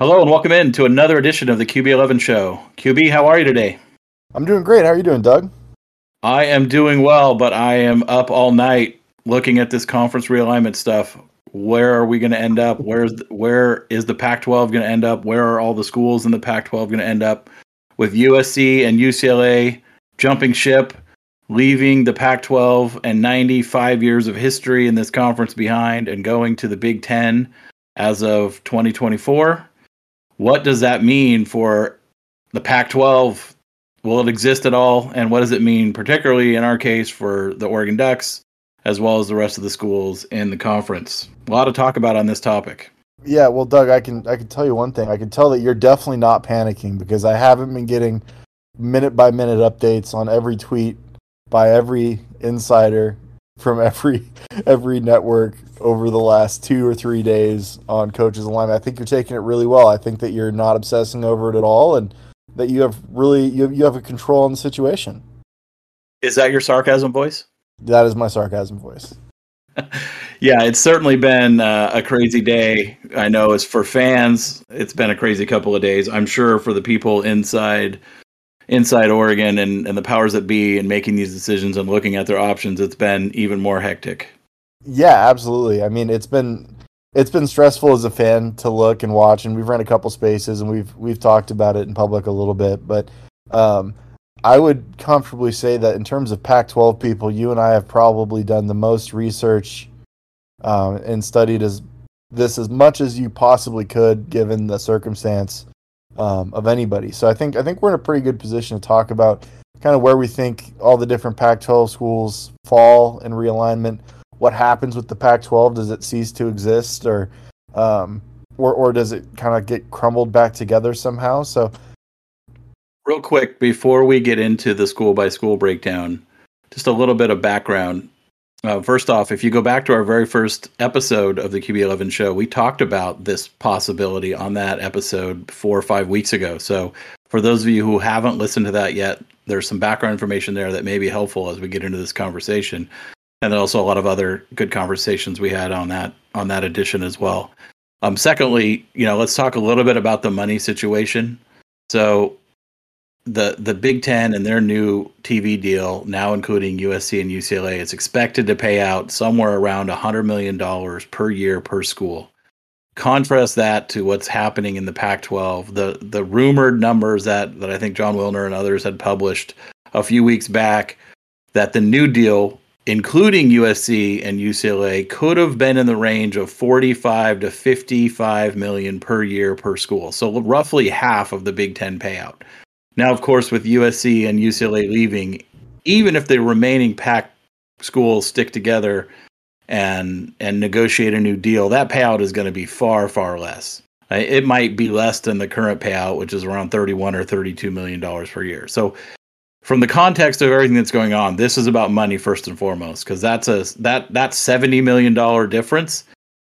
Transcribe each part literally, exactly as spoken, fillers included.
Hello and welcome in to another edition of the Q B eleven show. Q B, how are you today? I'm doing great. How are you doing, Doug? I am doing well, but I am up all night looking at this conference realignment stuff. Where are we going to end up? Where's the, where is the Pac twelve going to end up? Where are all the schools in the Pac twelve going to end up? With U S C and U C L A jumping ship, leaving the Pac twelve and ninety-five years of history in this conference behind and going to the Big Ten as of twenty twenty-four. What does that mean for the Pac twelve? Will it exist at all? And what does it mean, particularly in our case, for the Oregon Ducks, as well as the rest of the schools in the conference? A lot to talk about on this topic. Yeah, well, Doug, I can I can tell you one thing. I can tell that you're definitely not panicking, because I haven't been getting minute-by-minute updates on every tweet by every insider from every every network over the last two or three days on coaches alignment. I think you're taking it really well. I think that you're not obsessing over it at all, and that you have really you have, you have a control on the situation. Is that your sarcasm voice? That is my sarcasm voice. Yeah, it's certainly been uh, a crazy day. I know it's for fans. It's been a crazy couple of days. I'm sure for the people inside inside Oregon and, and the powers that be and making these decisions and looking at their options, it's been even more hectic. Yeah, absolutely. I mean, it's been it's been stressful as a fan to look and watch, and we've run a couple spaces and we've we've talked about it in public a little bit, but um, I would comfortably say that in terms of Pac twelve people, you and I have probably done the most research um, and studied as this as much as you possibly could, given the circumstance um, of anybody. So I think I think we're in a pretty good position to talk about kind of where we think all the different Pac twelve schools fall in realignment. What happens with the Pac twelve? Does it cease to exist, or um, or or does it kind of get crumbled back together somehow? So. Real quick, before we get into the school-by-school breakdown, just a little bit of background. Uh, first off, if you go back to our very first episode of the Q B eleven show, we talked about this possibility on that episode four or five weeks ago. So for those of you who haven't listened to that yet, there's some background information there that may be helpful as we get into this conversation. And then also a lot of other good conversations we had on that on that edition as well. Um, secondly, you know, let's talk a little bit about the money situation. So The the Big Ten and their new T V deal, now including U S C and U C L A, is expected to pay out somewhere around one hundred million dollars per year per school. Contrast that to what's happening in the Pac twelve. The the rumored numbers that, that I think John Wilner and others had published a few weeks back, that the new deal, including U S C and U C L A, could have been in the range of forty-five to fifty-five million dollars per year per school. So roughly half of the Big Ten payout. Now, of course, with U S C and U C L A leaving, even if the remaining Pac schools stick together and and negotiate a new deal, that payout is going to be far, far less. It might be less than the current payout, which is around thirty-one or thirty-two million dollars per year. So from the context of everything that's going on, this is about money first and foremost, because that's a that that seventy million dollars difference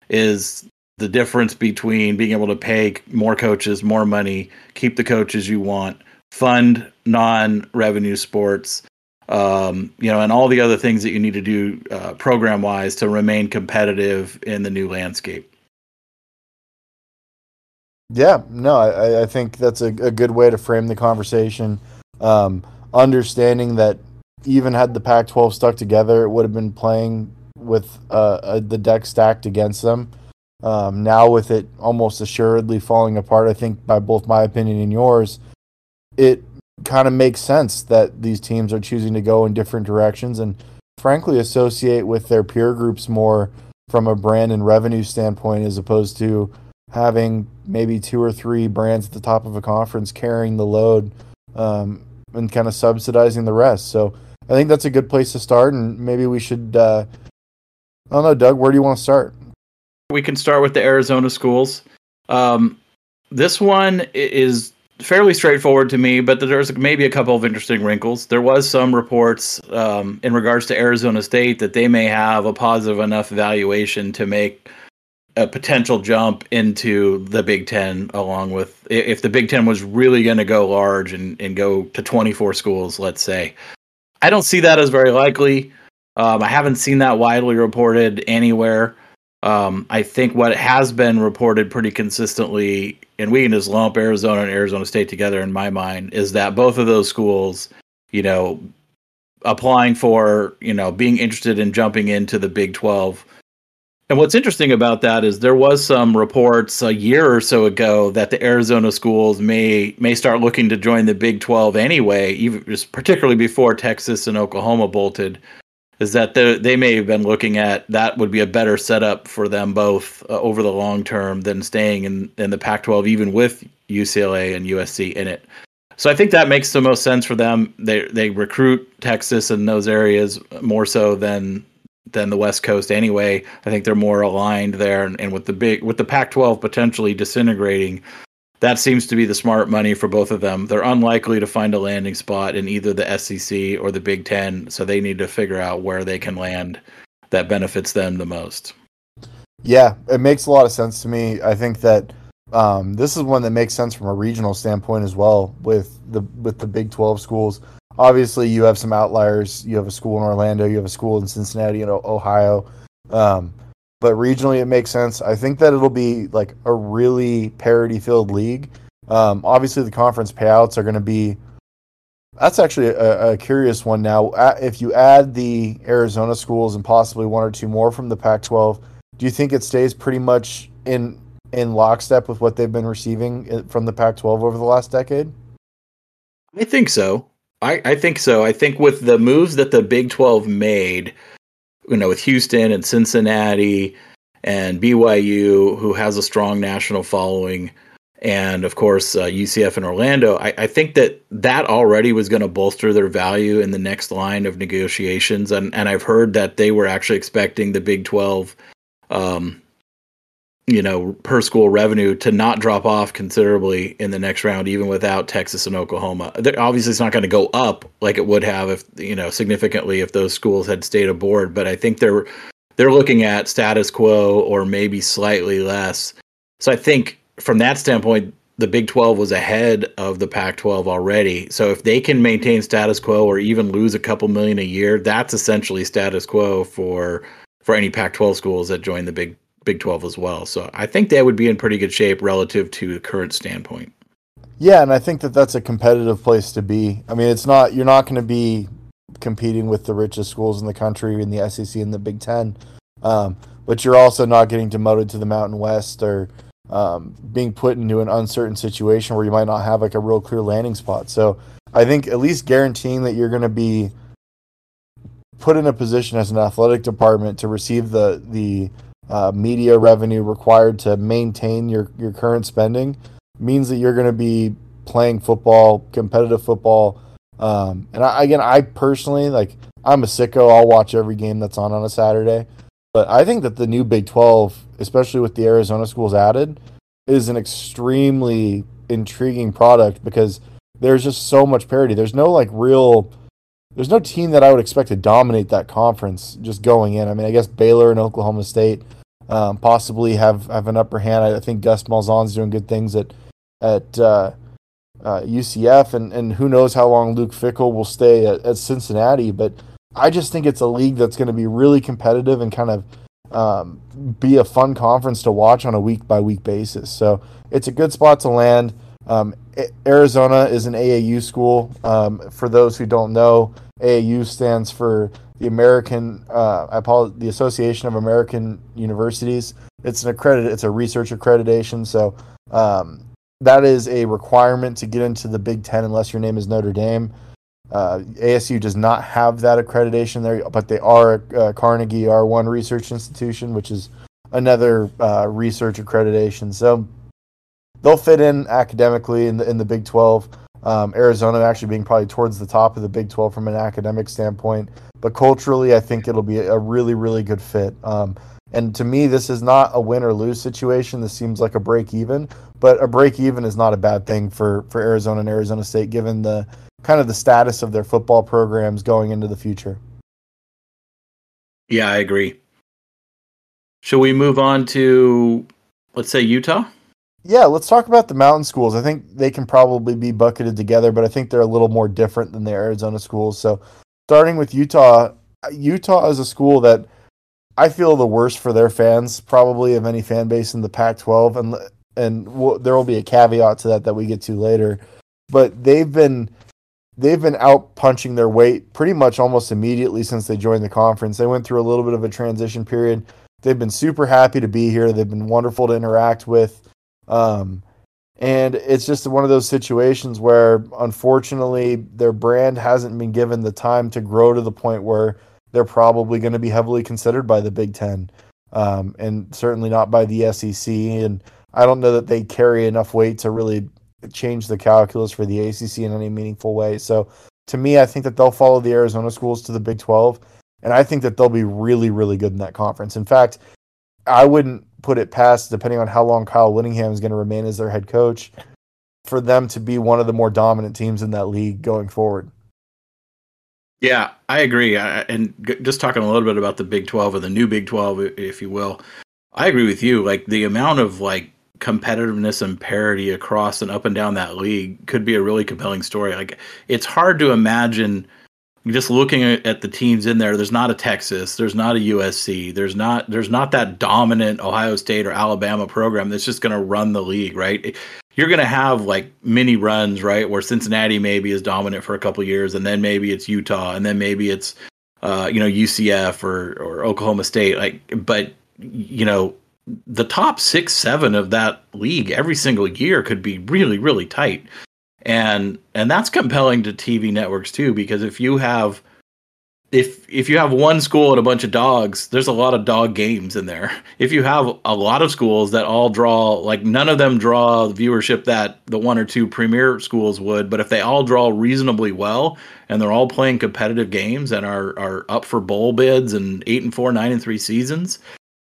is the difference between being able to pay more coaches, more money, keep the coaches you want, fund non-revenue sports, um, you know, and all the other things that you need to do uh, program-wise to remain competitive in the new landscape. Yeah, no, I, I think that's a, a good way to frame the conversation. Um, understanding that even had the Pac twelve stuck together, it would have been playing with uh, a, the deck stacked against them. Um, now with it almost assuredly falling apart, I think by both my opinion and yours, it kind of makes sense that these teams are choosing to go in different directions and, frankly, associate with their peer groups more from a brand and revenue standpoint, as opposed to having maybe two or three brands at the top of a conference carrying the load um, and kind of subsidizing the rest. So I think that's a good place to start, and maybe we should uh, – I don't know, Doug, where do you want to start? We can start with the Arizona schools. Um, this one is – fairly straightforward to me, but there's maybe a couple of interesting wrinkles. There was some reports um, in regards to Arizona State that they may have a positive enough valuation to make a potential jump into the Big Ten, along with if the Big Ten was really going to go large and, and go to twenty-four schools, let's say. I don't see that as very likely. Um, I haven't seen that widely reported anywhere. Um, I think what has been reported pretty consistently, and we can just lump Arizona and Arizona State together in my mind, is that both of those schools, you know, applying for, you know, being interested in jumping into the Big twelve. And what's interesting about that is there was some reports a year or so ago that the Arizona schools may may start looking to join the Big twelve anyway, even just particularly before Texas and Oklahoma bolted, is that they, they may have been looking at that would be a better setup for them both uh, over the long term than staying in, in the Pac twelve, even with U C L A and U S C in it. So I think that makes the most sense for them. They they recruit Texas and those areas more so than than the West Coast anyway. I think they're more aligned there, and, and with the big with the Pac twelve potentially disintegrating, that seems to be the smart money for both of them. They're unlikely to find a landing spot in either the S E C or the Big Ten, so they need to figure out where they can land that benefits them the most. Yeah, it makes a lot of sense to me. I think that um, this is one that makes sense from a regional standpoint as well with the with the Big twelve schools. Obviously, you have some outliers. You have a school in Orlando. You have a school in Cincinnati and Ohio. Um, but regionally, it makes sense. I think that it'll be like a really parity-filled league. Um, obviously, the conference payouts are going to be – that's actually a, a curious one now. If you add the Arizona schools and possibly one or two more from the Pac twelve, do you think it stays pretty much in, in lockstep with what they've been receiving from the Pac twelve over the last decade? I think so. I, I think so. I think with the moves that the Big twelve made, you know, with Houston and Cincinnati and B Y U, who has a strong national following, and of course uh, U C F and Orlando, I, I think that that already was going to bolster their value in the next line of negotiations. And, and I've heard that they were actually expecting the Big twelve, um, you know, per school revenue to not drop off considerably in the next round, even without Texas and Oklahoma. They're, obviously, it's not going to go up like it would have if, you know, significantly if those schools had stayed aboard. But I think they're they're looking at status quo or maybe slightly less. So I think from that standpoint, the Big twelve was ahead of the Pac twelve already. So if they can maintain status quo or even lose a couple million a year, that's essentially status quo for for any Pac twelve schools that join the Big Big twelve as well. So I think they would be in pretty good shape relative to the current standpoint. Yeah, and I think that that's a competitive place to be. I mean, it's not you're not going to be competing with the richest schools in the country in the S E C and the Big Ten, um, but you're also not getting demoted to the Mountain West or um, being put into an uncertain situation where you might not have like a real clear landing spot. So I think at least guaranteeing that you're going to be put in a position as an athletic department to receive the the Uh, media revenue required to maintain your, your current spending means that you're going to be playing football, competitive football. Um, and I, again, I personally, like, I'm a sicko. I'll watch every game that's on on a Saturday. But I think that the new Big twelve, especially with the Arizona schools added, is an extremely intriguing product because there's just so much parity. There's no, like, real... There's no team that I would expect to dominate that conference just going in. I mean, I guess Baylor and Oklahoma State... Um, possibly have, have an upper hand. I think Gus Malzahn's doing good things at at uh, uh, U C F, and, and who knows how long Luke Fickell will stay at, at Cincinnati. But I just think it's a league that's going to be really competitive and kind of um, be a fun conference to watch on a week by week basis. So it's a good spot to land. Um, Arizona is an A A U school. Um, for those who don't know, A A U stands for the American, uh, I apologize, the Association of American Universities. It's an accredited, it's a research accreditation. So um, that is a requirement to get into the Big Ten unless your name is Notre Dame. Uh, A S U does not have that accreditation there, but they are a uh, Carnegie R one research institution, which is another uh, research accreditation. So they'll fit in academically in the in the Big twelve. Um, Arizona actually being probably towards the top of the Big twelve from an academic standpoint. But culturally, I think it'll be a really, really good fit. Um, and to me, this is not a win or lose situation. This seems like a break even, but a break even is not a bad thing for, for Arizona and Arizona State, given the kind of the status of their football programs going into the future. Yeah, I agree. Shall we move on to, let's say, Utah? Yeah, let's talk about the mountain schools. I think they can probably be bucketed together, but I think they're a little more different than the Arizona schools. So starting with Utah, Utah is a school that I feel the worst for their fans, probably of any fan base in the Pac twelve, and and we'll, there will be a caveat to that that we get to later. But they've been they've been out punching their weight pretty much almost immediately since they joined the conference. They went through a little bit of a transition period. They've been super happy to be here. They've been wonderful to interact with. Um, and it's just one of those situations where, unfortunately, their brand hasn't been given the time to grow to the point where they're probably going to be heavily considered by the Big Ten, um, and certainly not by the S E C. And I don't know that they carry enough weight to really change the calculus for the A C C in any meaningful way. So to me, I think that they'll follow the Arizona schools to the Big twelve. And I think that they'll be really, really good in that conference. In fact, I wouldn't put it past, depending on how long Kyle Whittingham is going to remain as their head coach, for them to be one of the more dominant teams in that league going forward. Yeah, I agree. I, and g- just talking a little bit about the Big twelve, or the new Big twelve, if you will, I agree with you. Like, the amount of like competitiveness and parity across and up and down that league could be a really compelling story. Like, it's hard to imagine. Just looking at the teams in there, there's not a Texas, there's not a U S C, there's not there's not that dominant Ohio State or Alabama program that's just going to run the league, right? You're going to have like mini runs, right, where Cincinnati maybe is dominant for a couple of years, and then maybe it's Utah, and then maybe it's uh, you know U C F or or Oklahoma State, like. But you know the top six, seven of that league every single year could be really, really tight. And and that's compelling to T V networks too, because if you have if if you have one school and a bunch of dogs, there's a lot of dog games in there. If you have a lot of schools that all draw, like none of them draw the viewership that the one or two premier schools would, but if they all draw reasonably well and they're all playing competitive games and are are up for bowl bids and eight and four, nine and three seasons,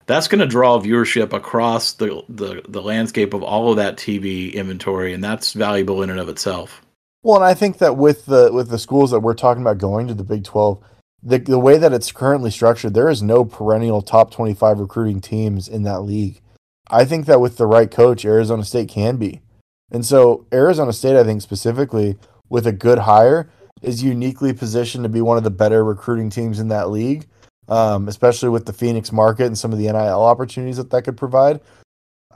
that's going to draw viewership across the, the, the landscape of all of that T V inventory, and that's valuable in and of itself. Well, and I think that with the with the schools that we're talking about going to the Big twelve, the the way that it's currently structured, there is no perennial top twenty-five recruiting teams in that league. I think that with the right coach, Arizona State can be. And so Arizona State, I think specifically, with a good hire, is uniquely positioned to be one of the better recruiting teams in that league. Um, especially with the Phoenix market and some of the N I L opportunities that that could provide.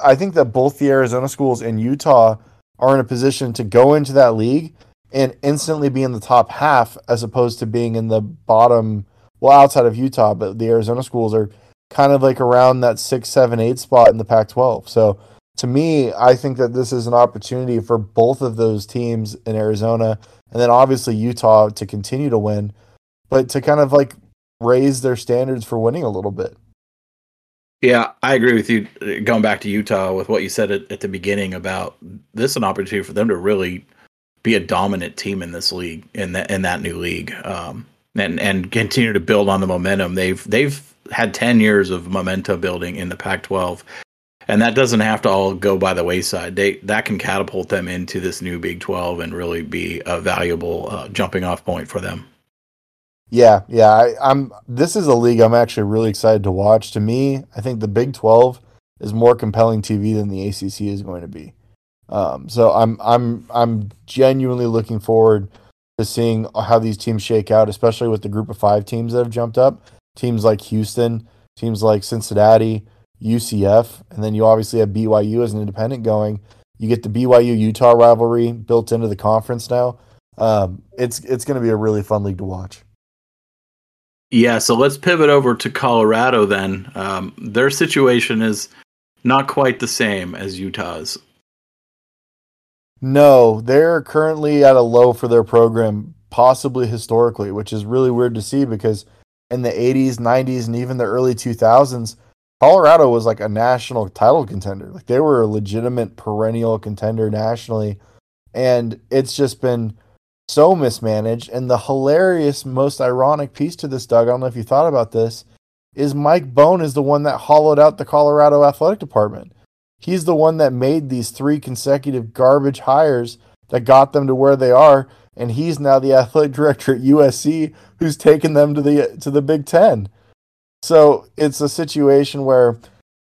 I think that both the Arizona schools and Utah are in a position to go into that league and instantly be in the top half, as opposed to being in the bottom, well, outside of Utah, but the Arizona schools are kind of like around that six, seven, eight spot in the Pac twelve. So to me, I think that this is an opportunity for both of those teams in Arizona, and then obviously Utah to continue to win, but to kind of like raise their standards for winning a little bit. Yeah, I agree with you. Going back to Utah with what you said at, at the beginning about this is an opportunity for them to really be a dominant team in this league, in that in that new league, um, and and continue to build on the momentum. They've they've had ten years of momentum building in the Pac twelve, and that doesn't have to all go by the wayside. They that can catapult them into this new Big twelve and really be a valuable uh, jumping off point for them. Yeah, yeah. I, I'm. This is a league I'm actually really excited to watch. To me, I think the Big twelve is more compelling T V than the A C C is going to be. Um, so I'm, I'm, I'm genuinely looking forward to seeing how these teams shake out, especially with the group of five teams that have jumped up. Teams like Houston, teams like Cincinnati, U C F, and then you obviously have B Y U as an independent going. You get the B Y U-Utah rivalry built into the conference now. Um, it's it's going to be a really fun league to watch. Yeah, so let's pivot over to Colorado then. Um, their situation is not quite the same as Utah's. No, they're currently at a low for their program, possibly historically, which is really weird to see because in the eighties, nineties, and even the early two thousands, Colorado was like a national title contender. Like they were a legitimate perennial contender nationally, and it's just been so mismanaged. And the hilarious, most ironic piece to this, Doug, I don't know if you thought about this, is Mike Bone is the one that hollowed out the Colorado athletic department. He's the one that made these three consecutive garbage hires that got them to where they are, and he's now the athletic director at U S C, who's taken them to the to the Big Ten. So it's a situation where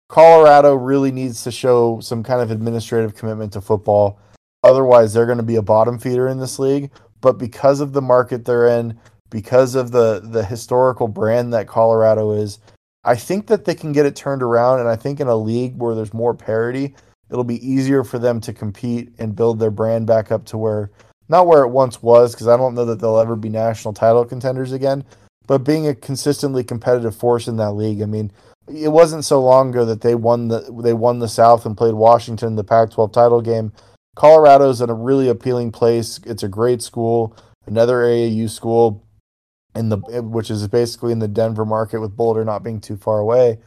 Colorado really needs to show some kind of administrative commitment to football. Otherwise, they're going to be a bottom feeder in this league. But because of the market they're in, because of the, the historical brand that Colorado is, I think that they can get it turned around, and I think in a league where there's more parity, it'll be easier for them to compete and build their brand back up to where, not where it once was, because I don't know that they'll ever be national title contenders again, but being a consistently competitive force in that league. I mean, it wasn't so long ago that they won the they won the South and played Washington in the Pac twelve title game. Colorado's in a really appealing place. It's a great school, another A A U school, in the which is basically in the Denver market with Boulder not being too far away.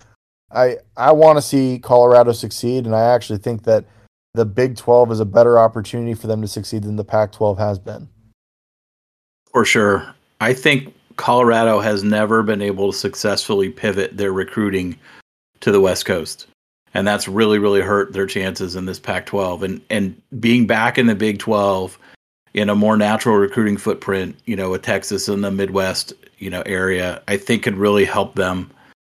I I want to see Colorado succeed, and I actually think that the Big twelve is a better opportunity for them to succeed than the Pac twelve has been. For sure. I think Colorado has never been able to successfully pivot their recruiting to the West Coast, and that's really, really hurt their chances in this Pac twelve. And and being back in the Big twelve in a more natural recruiting footprint, you know, with Texas in the Midwest, you know, area, I think could really help them,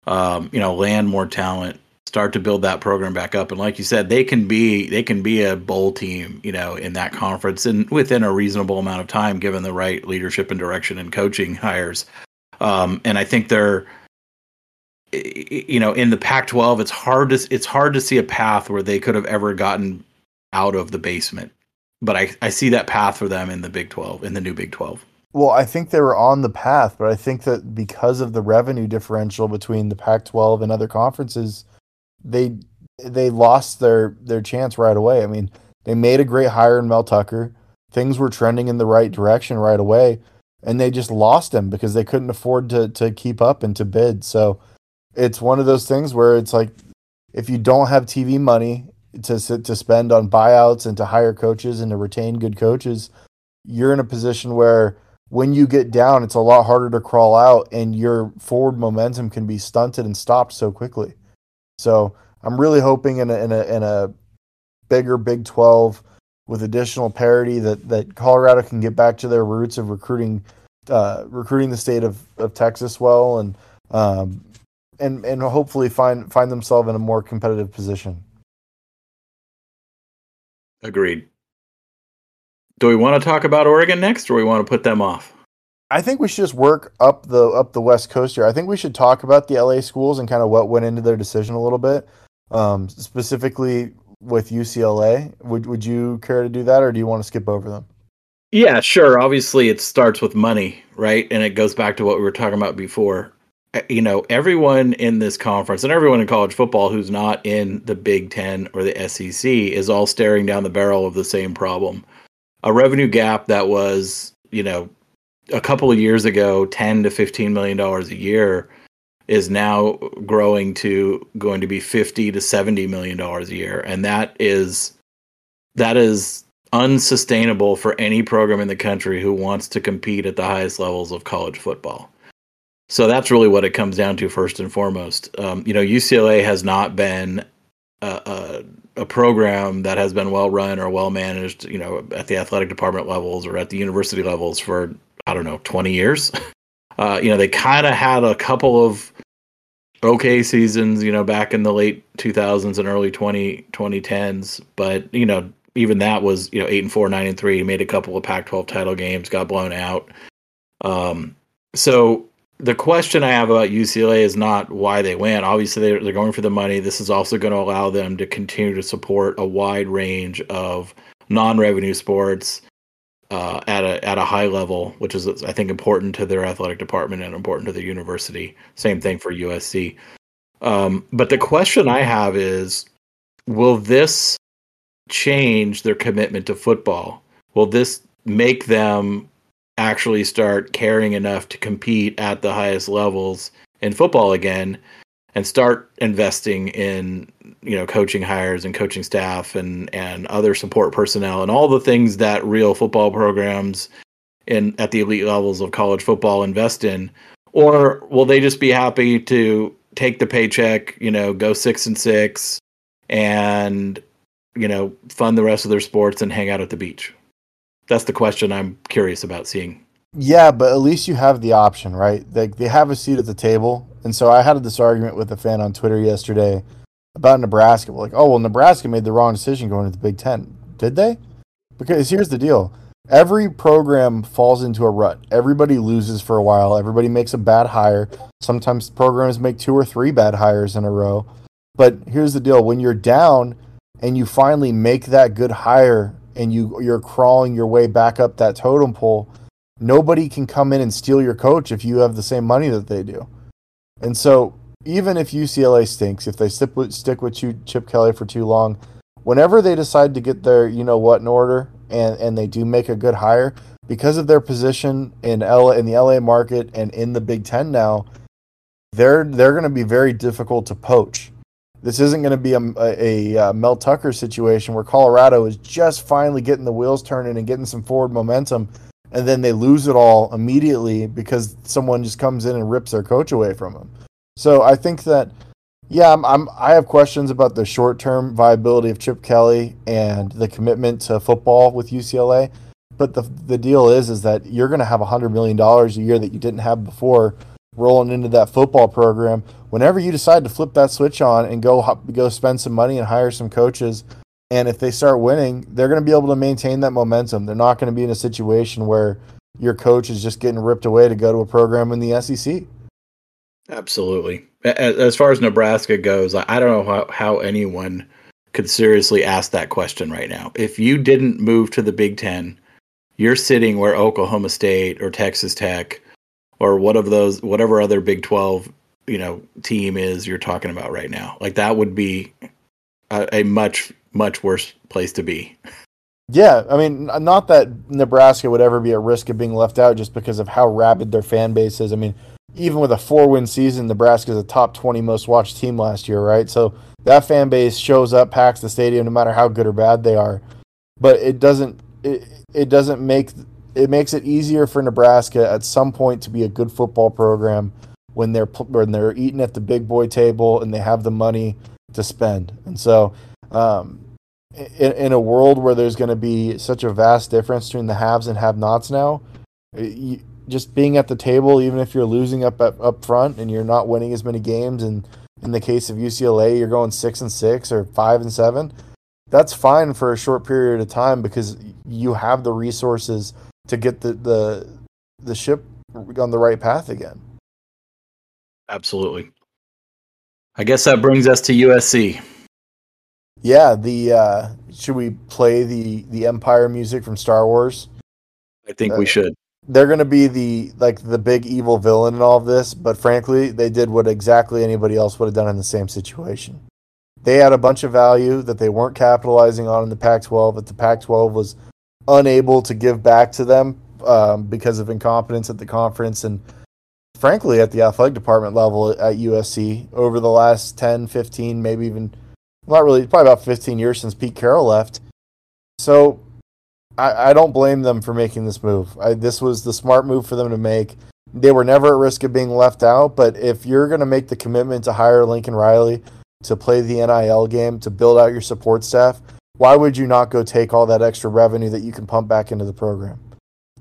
um, you know, land more talent, start to build that program back up. And like you said, they can be they can be a bowl team, you know, in that conference and within a reasonable amount of time, given the right leadership and direction and coaching hires. Um, and I think they're, you know, in the Pac twelve, it's hard to it's hard to see a path where they could have ever gotten out of the basement. But I, I see that path for them in the Big twelve, in the new Big twelve. Well, I think they were on the path, but I think that because of the revenue differential between the Pac twelve and other conferences, they they lost their, their chance right away. I mean, they made a great hire in Mel Tucker. Things were trending in the right direction right away, and they just lost him because they couldn't afford to to keep up and to bid. So it's one of those things where it's like, if you don't have T V money to to spend on buyouts and to hire coaches and to retain good coaches, you're in a position where when you get down, it's a lot harder to crawl out, and your forward momentum can be stunted and stopped so quickly. So I'm really hoping in a, in a in a bigger Big twelve with additional parity that, that Colorado can get back to their roots of recruiting uh, recruiting the state of, of Texas well, and um, and and hopefully find find themselves in a more competitive position. Agreed. Do we want to talk about Oregon next, or we want to put them off? I think we should just work up the up the West Coast here. I think we should talk about the L A schools and kind of what went into their decision a little bit, um, specifically with U C L A. Would would you care to do that, or do you want to skip over them? Yeah, sure. Obviously, it starts with money, right? And it goes back to what we were talking about before. You know, everyone in this conference and everyone in college football who's not in the Big Ten or the S E C is all staring down the barrel of the same problem. A revenue gap that was, you know, a couple of years ago, ten to fifteen million dollars a year is now growing to going to be fifty to seventy million dollars a year. And that is, that is unsustainable for any program in the country who wants to compete at the highest levels of college football. So that's really what it comes down to first and foremost. Um, you know, U C L A has not been a, a, a program that has been well run or well managed, you know, at the athletic department levels or at the university levels for, I don't know, twenty years. Uh, you know, they kind of had a couple of okay seasons, you know, back in the late two thousands and early twenty tens. But, you know, even that was, you know, eight and four, nine and three, made a couple of Pac twelve title games, got blown out. Um, so the question I have about U C L A is not why they went. Obviously, they're, they're going for the money. This is also going to allow them to continue to support a wide range of non-revenue sports Uh, at a at a high level, which is, I think, important to their athletic department and important to the university. Same thing for U S C. Um, but the question I have is, will this change their commitment to football? Will this make them actually start caring enough to compete at the highest levels in football again and start investing in, you know, coaching hires and coaching staff and, and other support personnel and all the things that real football programs in at the elite levels of college football invest in? Or will they just be happy to take the paycheck, you know, go six and six and, you know, fund the rest of their sports and hang out at the beach? That's the question I'm curious about seeing. Yeah, but at least you have the option, right? Like, they, they have a seat at the table. And so I had this argument with a fan on Twitter yesterday about Nebraska. Like, oh, well, Nebraska made the wrong decision going to the Big Ten. Did they? Because here's the deal. Every program falls into a rut. Everybody loses for a while. Everybody makes a bad hire. Sometimes programs make two or three bad hires in a row. But here's the deal. When you're down and you finally make that good hire and you, you're crawling your way back up that totem pole, nobody can come in and steal your coach if you have the same money that they do. And so even if U C L A stinks, if they stick with, stick with you, Chip Kelly for too long, whenever they decide to get their you know what in order, and and they do make a good hire, because of their position in L A, in the L A market and in the Big Ten now, they're they're going to be very difficult to poach. This isn't going to be a, a, a Mel Tucker situation where Colorado is just finally getting the wheels turning and getting some forward momentum, and then they lose it all immediately because someone just comes in and rips their coach away from them. So I think that, yeah, I'm, I'm, I have questions about the short-term viability of Chip Kelly and the commitment to football with U C L A. But the the deal is is that you're going to have one hundred million dollars a year that you didn't have before rolling into that football program. Whenever you decide to flip that switch on and go go spend some money and hire some coaches, and if they start winning, they're going to be able to maintain that momentum. They're not going to be in a situation where your coach is just getting ripped away to go to a program in the S E C. Absolutely. As far as Nebraska goes, I don't know how, how anyone could seriously ask that question right now. If you didn't move to the Big Ten, you're sitting where Oklahoma State or Texas Tech or one of those, whatever other Big twelve, you know, team is you're talking about right now. Like that would be a, a much, much worse place to be. Yeah, I mean, not that Nebraska would ever be at risk of being left out just because of how rabid their fan base is. I mean, even with a four-win season, Nebraska's a top twenty most-watched team last year, right? So that fan base shows up, packs the stadium, no matter how good or bad they are. But it doesn't it, it doesn't make it makes it easier for Nebraska at some point to be a good football program when they're when they're eating at the big boy table and they have the money to spend. And so, um, in, in a world where there's going to be such a vast difference between the haves and have-nots now, you, just being at the table, even if you're losing up up, up front and you're not winning as many games, and in the case of U C L A, you're going six and six or five and seven, that's fine for a short period of time because you have the resources to get the the, the ship on the right path again. Absolutely. I guess that brings us to U S C. Yeah, the uh, should we play the the Empire music from Star Wars? I think uh, we should. They're going to be the like the big evil villain in all of this, but frankly, they did what exactly anybody else would have done in the same situation. They had a bunch of value that they weren't capitalizing on in the Pac twelve, but the Pac twelve was unable to give back to them um, because of incompetence at the conference and, frankly, at the athletic department level at U S C over the last ten, fifteen, maybe even, not really, probably about fifteen years since Pete Carroll left. So I don't blame them for making this move. I, this was the smart move for them to make. They were never at risk of being left out, but if you're going to make the commitment to hire Lincoln Riley, to play the N I L game, to build out your support staff, why would you not go take all that extra revenue that you can pump back into the program?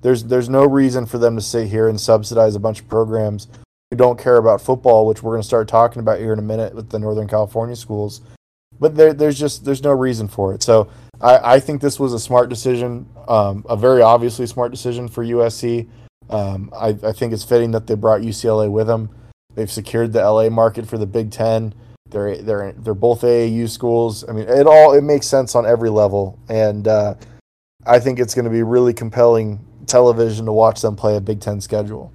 There's there's no reason for them to sit here and subsidize a bunch of programs who don't care about football, which we're going to start talking about here in a minute with the Northern California schools. But there, there's just there's no reason for it. So I, I think this was a smart decision, um, a very obviously smart decision for U S C. Um, I, I think it's fitting that they brought U C L A with them. They've secured the L A market for the Big Ten. They're they're they're both A A U schools. I mean, it all it makes sense on every level, and uh, I think it's going to be really compelling television to watch them play a Big Ten schedule.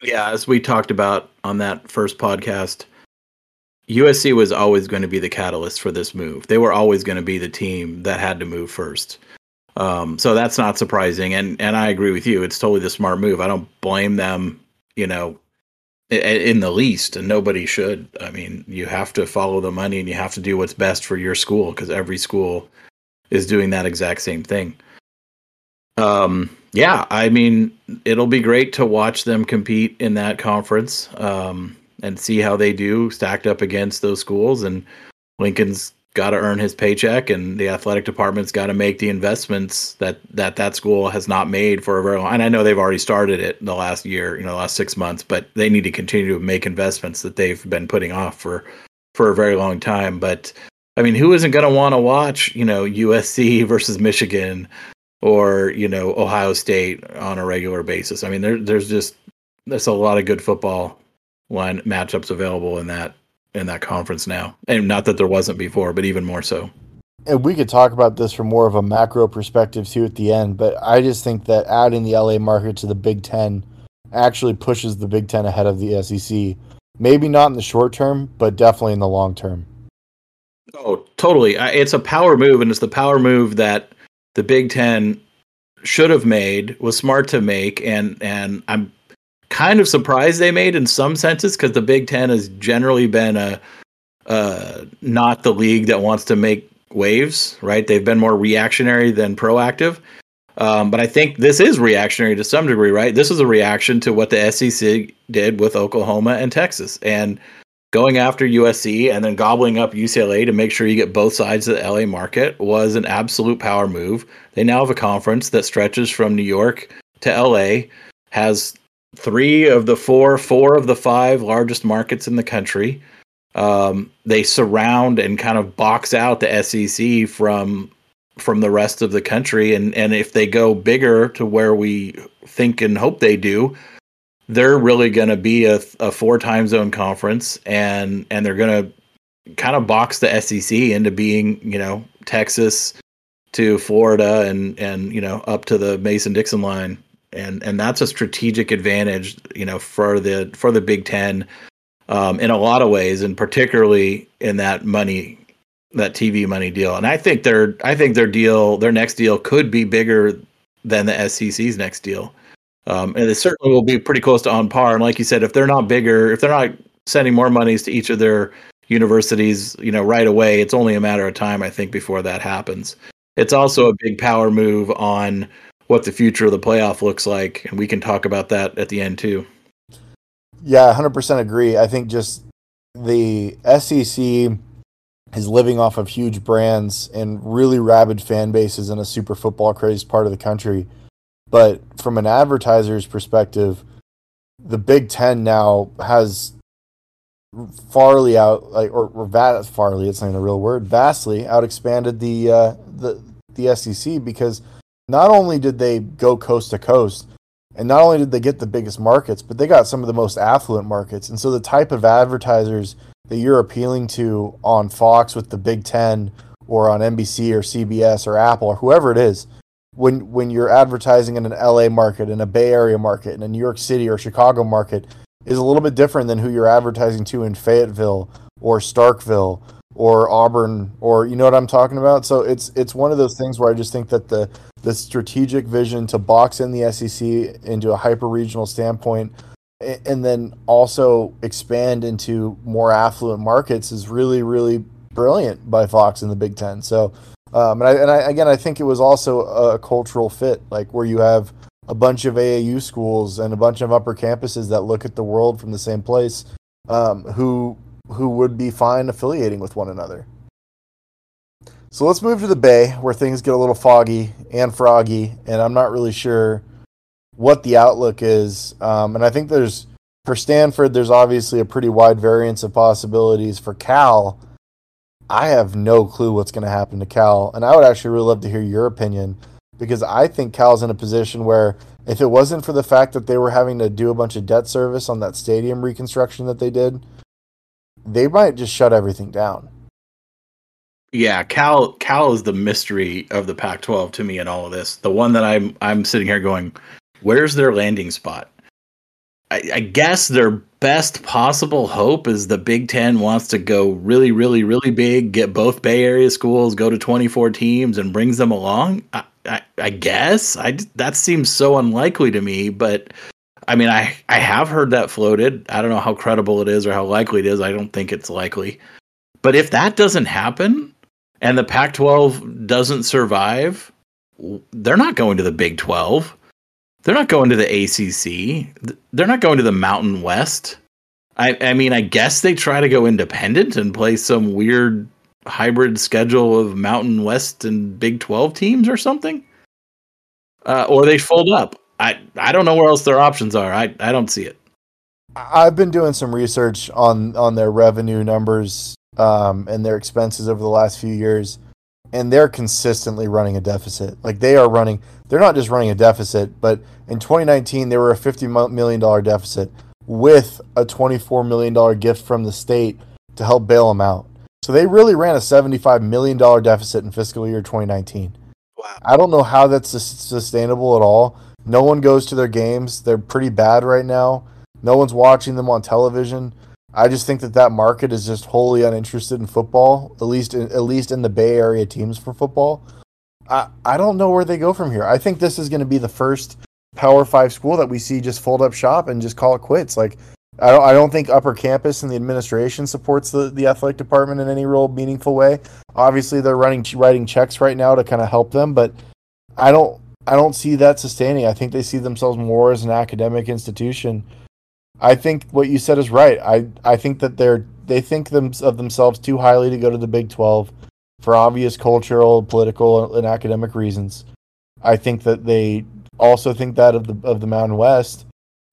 Yeah, as we talked about on that first podcast, U S C was always going to be the catalyst for this move. They were always going to be the team that had to move first. Um, so that's not surprising. And and I agree with you. It's totally the smart move. I don't blame them, you know, in, in the least. And nobody should. I mean, you have to follow the money and you have to do what's best for your school because every school is doing that exact same thing. Um, yeah, I mean, it'll be great to watch them compete in that conference. Um and see how they do stacked up against those schools. And Lincoln's got to earn his paycheck and the athletic department's got to make the investments that, that that school has not made for a very long time. And I know they've already started it in the last year, you know, the last six months, but they need to continue to make investments that they've been putting off for, for a very long time. But I mean, who isn't going to want to watch, you know, U S C versus Michigan or, you know, Ohio State on a regular basis. I mean, there, there's just there's a lot of good football line matchups available in that in that conference now. And not that there wasn't before, but even more so. And we could talk about this from more of a macro perspective too at the end, but I just think that adding the L A market to the Big Ten actually pushes the Big Ten ahead of the S E C. Maybe not in the short term, but definitely in the long term. Oh, totally. It's a power move, and it's the power move that the Big Ten should have made, was smart to make, and and I'm kind of surprised they made in some senses, because the Big Ten has generally been a uh, not the league that wants to make waves, right? They've been more reactionary than proactive. Um, but I think this is reactionary to some degree, right? This is a reaction to what the S E C did with Oklahoma and Texas, and going after U S C and then gobbling up U C L A to make sure you get both sides of the L A market was an absolute power move. They now have a conference that stretches from New York to L A, has three of the four, four of the five largest markets in the country. Um, they surround and kind of box out the S E C from from the rest of the country. And, and if they go bigger to where we think and hope they do, they're really going to be a, a four time zone conference, and, and they're going to kind of box the S E C into being, you know, Texas to Florida and, and, you know, up to the Mason-Dixon line. And, and that's a strategic advantage, you know, for the, for the Big Ten, um, in a lot of ways, and particularly in that money, that T V money deal. And I think their, I think their deal, their next deal could be bigger than the S E C's next deal. Um, and it certainly will be pretty close to on par. And like you said, if they're not bigger, if they're not sending more monies to each of their universities, you know, right away, it's only a matter of time, I think, before that happens. It's also a big power move on what the future of the playoff looks like. And we can talk about that at the end too. Yeah, one hundred percent agree. I think just the S E C is living off of huge brands and really rabid fan bases in a super football crazed part of the country. But from an advertiser's perspective, the Big Ten now has farly out, like, or, or va- farly, it's not a real word, vastly out expanded the, uh, the the S E C, because not only did they go coast to coast, and not only did they get the biggest markets, but they got some of the most affluent markets. And so the type of advertisers that you're appealing to on Fox with the Big Ten, or on N B C or C B S or Apple or whoever it is, When when you're advertising in an L A market, in a Bay Area market, in a New York City or Chicago market, is a little bit different than who you're advertising to in Fayetteville or Starkville or Auburn, or, you know what I'm talking about? So it's it's one of those things where I just think that the, the strategic vision to box in the S E C into a hyper-regional standpoint and then also expand into more affluent markets is really, really brilliant by Fox and the Big Ten. So... Um, and I, and I, again, I think it was also a cultural fit, like where you have a bunch of A A U schools and a bunch of upper campuses that look at the world from the same place, um, who who would be fine affiliating with one another. So let's move to the Bay, where things get a little foggy and froggy, and I'm not really sure what the outlook is. Um, and I think there's, for Stanford, there's obviously a pretty wide variance of possibilities. For Cal, I have no clue what's going to happen to Cal, and I would actually really love to hear your opinion, because I think Cal's in a position where, if it wasn't for the fact that they were having to do a bunch of debt service on that stadium reconstruction that they did, they might just shut everything down. Yeah, Cal Cal is the mystery of the Pac twelve to me in all of this. The one that I'm I'm sitting here going, where's their landing spot? I, I guess they're best possible hope is the Big Ten wants to go really, really, really big, get both Bay Area schools, go to twenty-four teams, and brings them along. I, I, I guess I that seems so unlikely to me, but I mean, I, I have heard that floated. I don't know how credible it is or how likely it is. I don't think it's likely. But if that doesn't happen and the Pac twelve doesn't survive, they're not going to the Big twelve. They're not going to the A C C. They're not going to the Mountain West. I, I mean, I guess they try to go independent and play some weird hybrid schedule of Mountain West and Big twelve teams or something. Uh, or they fold up. I, I don't know where else their options are. I, I don't see it. I've been doing some research on, on their revenue numbers um, and their expenses over the last few years. and they're consistently running a deficit. Like, they are running – they're not just running a deficit, but in twenty nineteen they were a fifty million dollars deficit with a twenty-four million dollars gift from the state to help bail them out. So they really ran a seventy-five million dollars deficit in fiscal year twenty nineteen. Wow. I don't know how that's sustainable at all. No one goes to their games. They're pretty bad right now. No one's watching them on television. I just think that that market is just wholly uninterested in football, at least in, at least in the Bay Area teams for football. I, I don't know where they go from here. I think this is going to be the first Power Five school that we see just fold up shop and just call it quits. Like, I don't I don't think Upper Campus and the administration supports the, the athletic department in any real meaningful way. Obviously, they're running writing checks right now to kind of help them, but I don't I don't see that sustaining. I think they see themselves more as an academic institution. I think what you said is right. I, I think that they're they think them, of themselves too highly to go to the Big twelve for obvious cultural, political, and academic reasons. I think that they also think that of the of the Mountain West,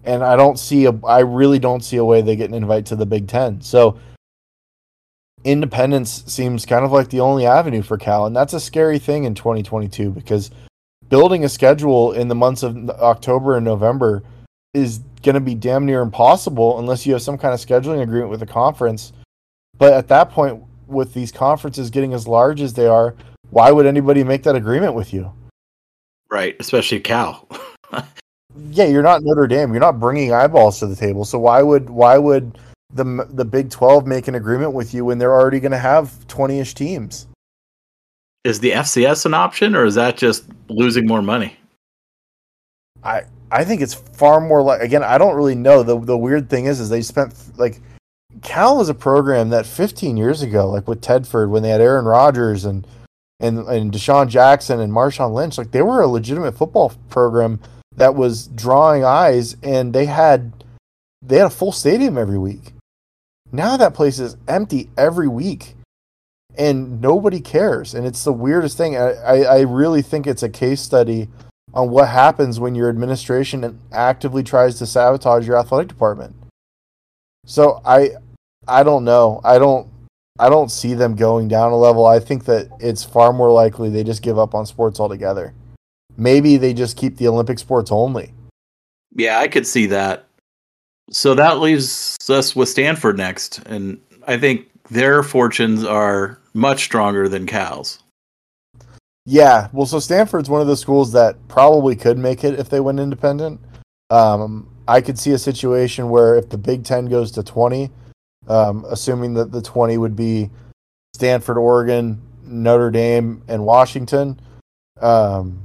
and I don't see a I really don't see a way they get an invite to the Big Ten. So independence seems kind of like the only avenue for Cal, and that's a scary thing in twenty twenty-two because building a schedule in the months of October and November is going to be damn near impossible unless you have some kind of scheduling agreement with the conference. But at that point, with these conferences getting as large as they are, why would anybody make that agreement with you? Right, especially Cal. Yeah, you're not Notre Dame. You're not bringing eyeballs to the table. So why would why would the the Big twelve make an agreement with you when they're already going to have twenty-ish teams? Is the F C S an option, or is that just losing more money? I. I think it's far more like, again, I don't really know. The the weird thing is, is they spent, like, Cal was a program that fifteen years ago, like with Tedford, when they had Aaron Rodgers and, and, and Deshaun Jackson and Marshawn Lynch, like, they were a legitimate football program that was drawing eyes, and they had, they had a full stadium every week. Now that place is empty every week, and nobody cares. And it's the weirdest thing. I, I, I really think it's a case study on what happens when your administration actively tries to sabotage your athletic department. So I I don't know. I don't I don't see them going down a level. I think that it's far more likely they just give up on sports altogether. Maybe they just keep the Olympic sports only. Yeah, I could see that. So that leaves us with Stanford next, and I think their fortunes are much stronger than Cal's. Yeah, well, so Stanford's one of those schools that probably could make it if they went independent. Um, I could see a situation where if the Big Ten goes to twenty, um, assuming that the twenty would be Stanford, Oregon, Notre Dame, and Washington, um,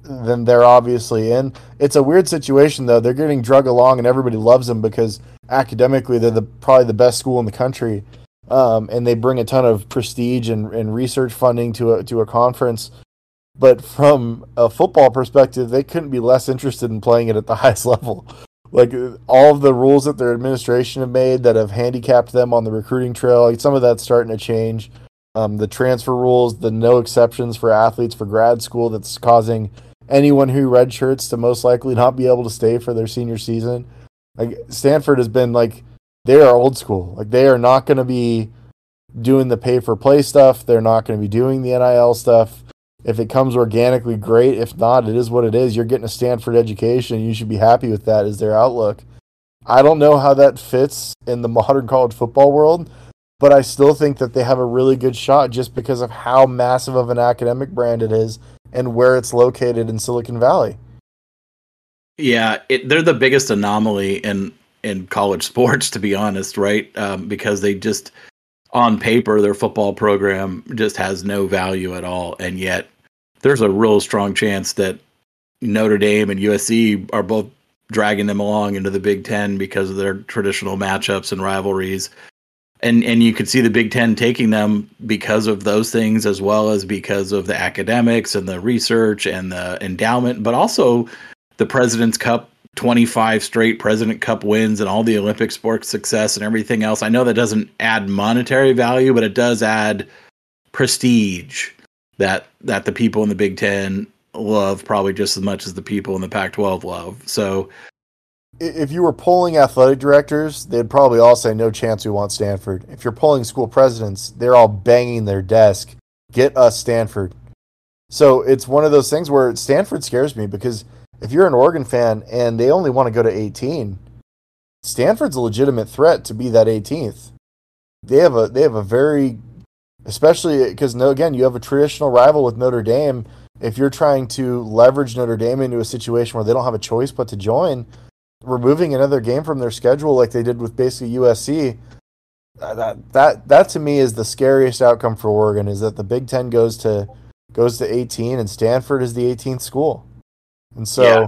then they're obviously in. It's a weird situation, though. They're getting drug along, and everybody loves them because academically they're the, probably the best school in the country. Um, and they bring a ton of prestige and, and research funding to a, to a conference. But from a football perspective, they couldn't be less interested in playing it at the highest level. Like, all of the rules that their administration have made that have handicapped them on the recruiting trail, like, some of that's starting to change. Um, the transfer rules, the no exceptions for athletes for grad school that's causing anyone who redshirts to most likely not be able to stay for their senior season. Like, Stanford has been, like, they are old school. Like, they are not going to be doing the pay-for-play stuff. They're not going to be doing the N I L stuff. If it comes organically, great. If not, it is what it is. You're getting a Stanford education. You should be happy with that is their outlook. I don't know how that fits in the modern college football world, but I still think that they have a really good shot just because of how massive of an academic brand it is and where it's located in Silicon Valley. Yeah, it, they're the biggest anomaly and. in college sports, to be honest, right? Um, because they just, on paper, their football program just has no value at all. And yet there's a real strong chance that Notre Dame and U S C are both dragging them along into the Big Ten because of their traditional matchups and rivalries. And, and you could see the Big Ten taking them because of those things, as well as because of the academics and the research and the endowment, but also the President's Cup, twenty-five straight President Cup wins and all the Olympic sports success and everything else. I know that doesn't add monetary value, but it does add prestige that that the people in the Big Ten love probably just as much as the people in the Pac twelve love. So if you were polling athletic directors, they'd probably all say, no chance we want Stanford. If you're polling school presidents, they're all banging their desk Get us Stanford. So it's one of those things where Stanford scares me, because if you're an Oregon fan and they only want to go to eighteen, Stanford's a legitimate threat to be that eighteenth. They have a they have a very, especially because, no, again, you have a traditional rival with Notre Dame. If you're trying to leverage Notre Dame into a situation where they don't have a choice but to join, removing another game from their schedule like they did with basically U S C, that that that to me is the scariest outcome for Oregon, is that the Big Ten goes to goes to eighteen and Stanford is the eighteenth school. And so yeah.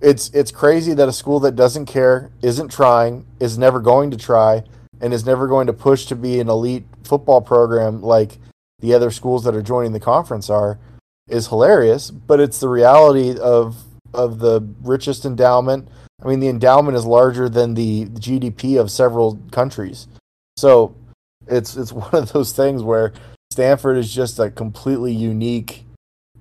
it's it's crazy that a school that doesn't care, isn't trying, is never going to try, and is never going to push to be an elite football program like the other schools that are joining the conference are, is hilarious, but it's the reality of of the richest endowment. I mean, the endowment is larger than the G D P of several countries. So it's it's one of those things where Stanford is just a completely unique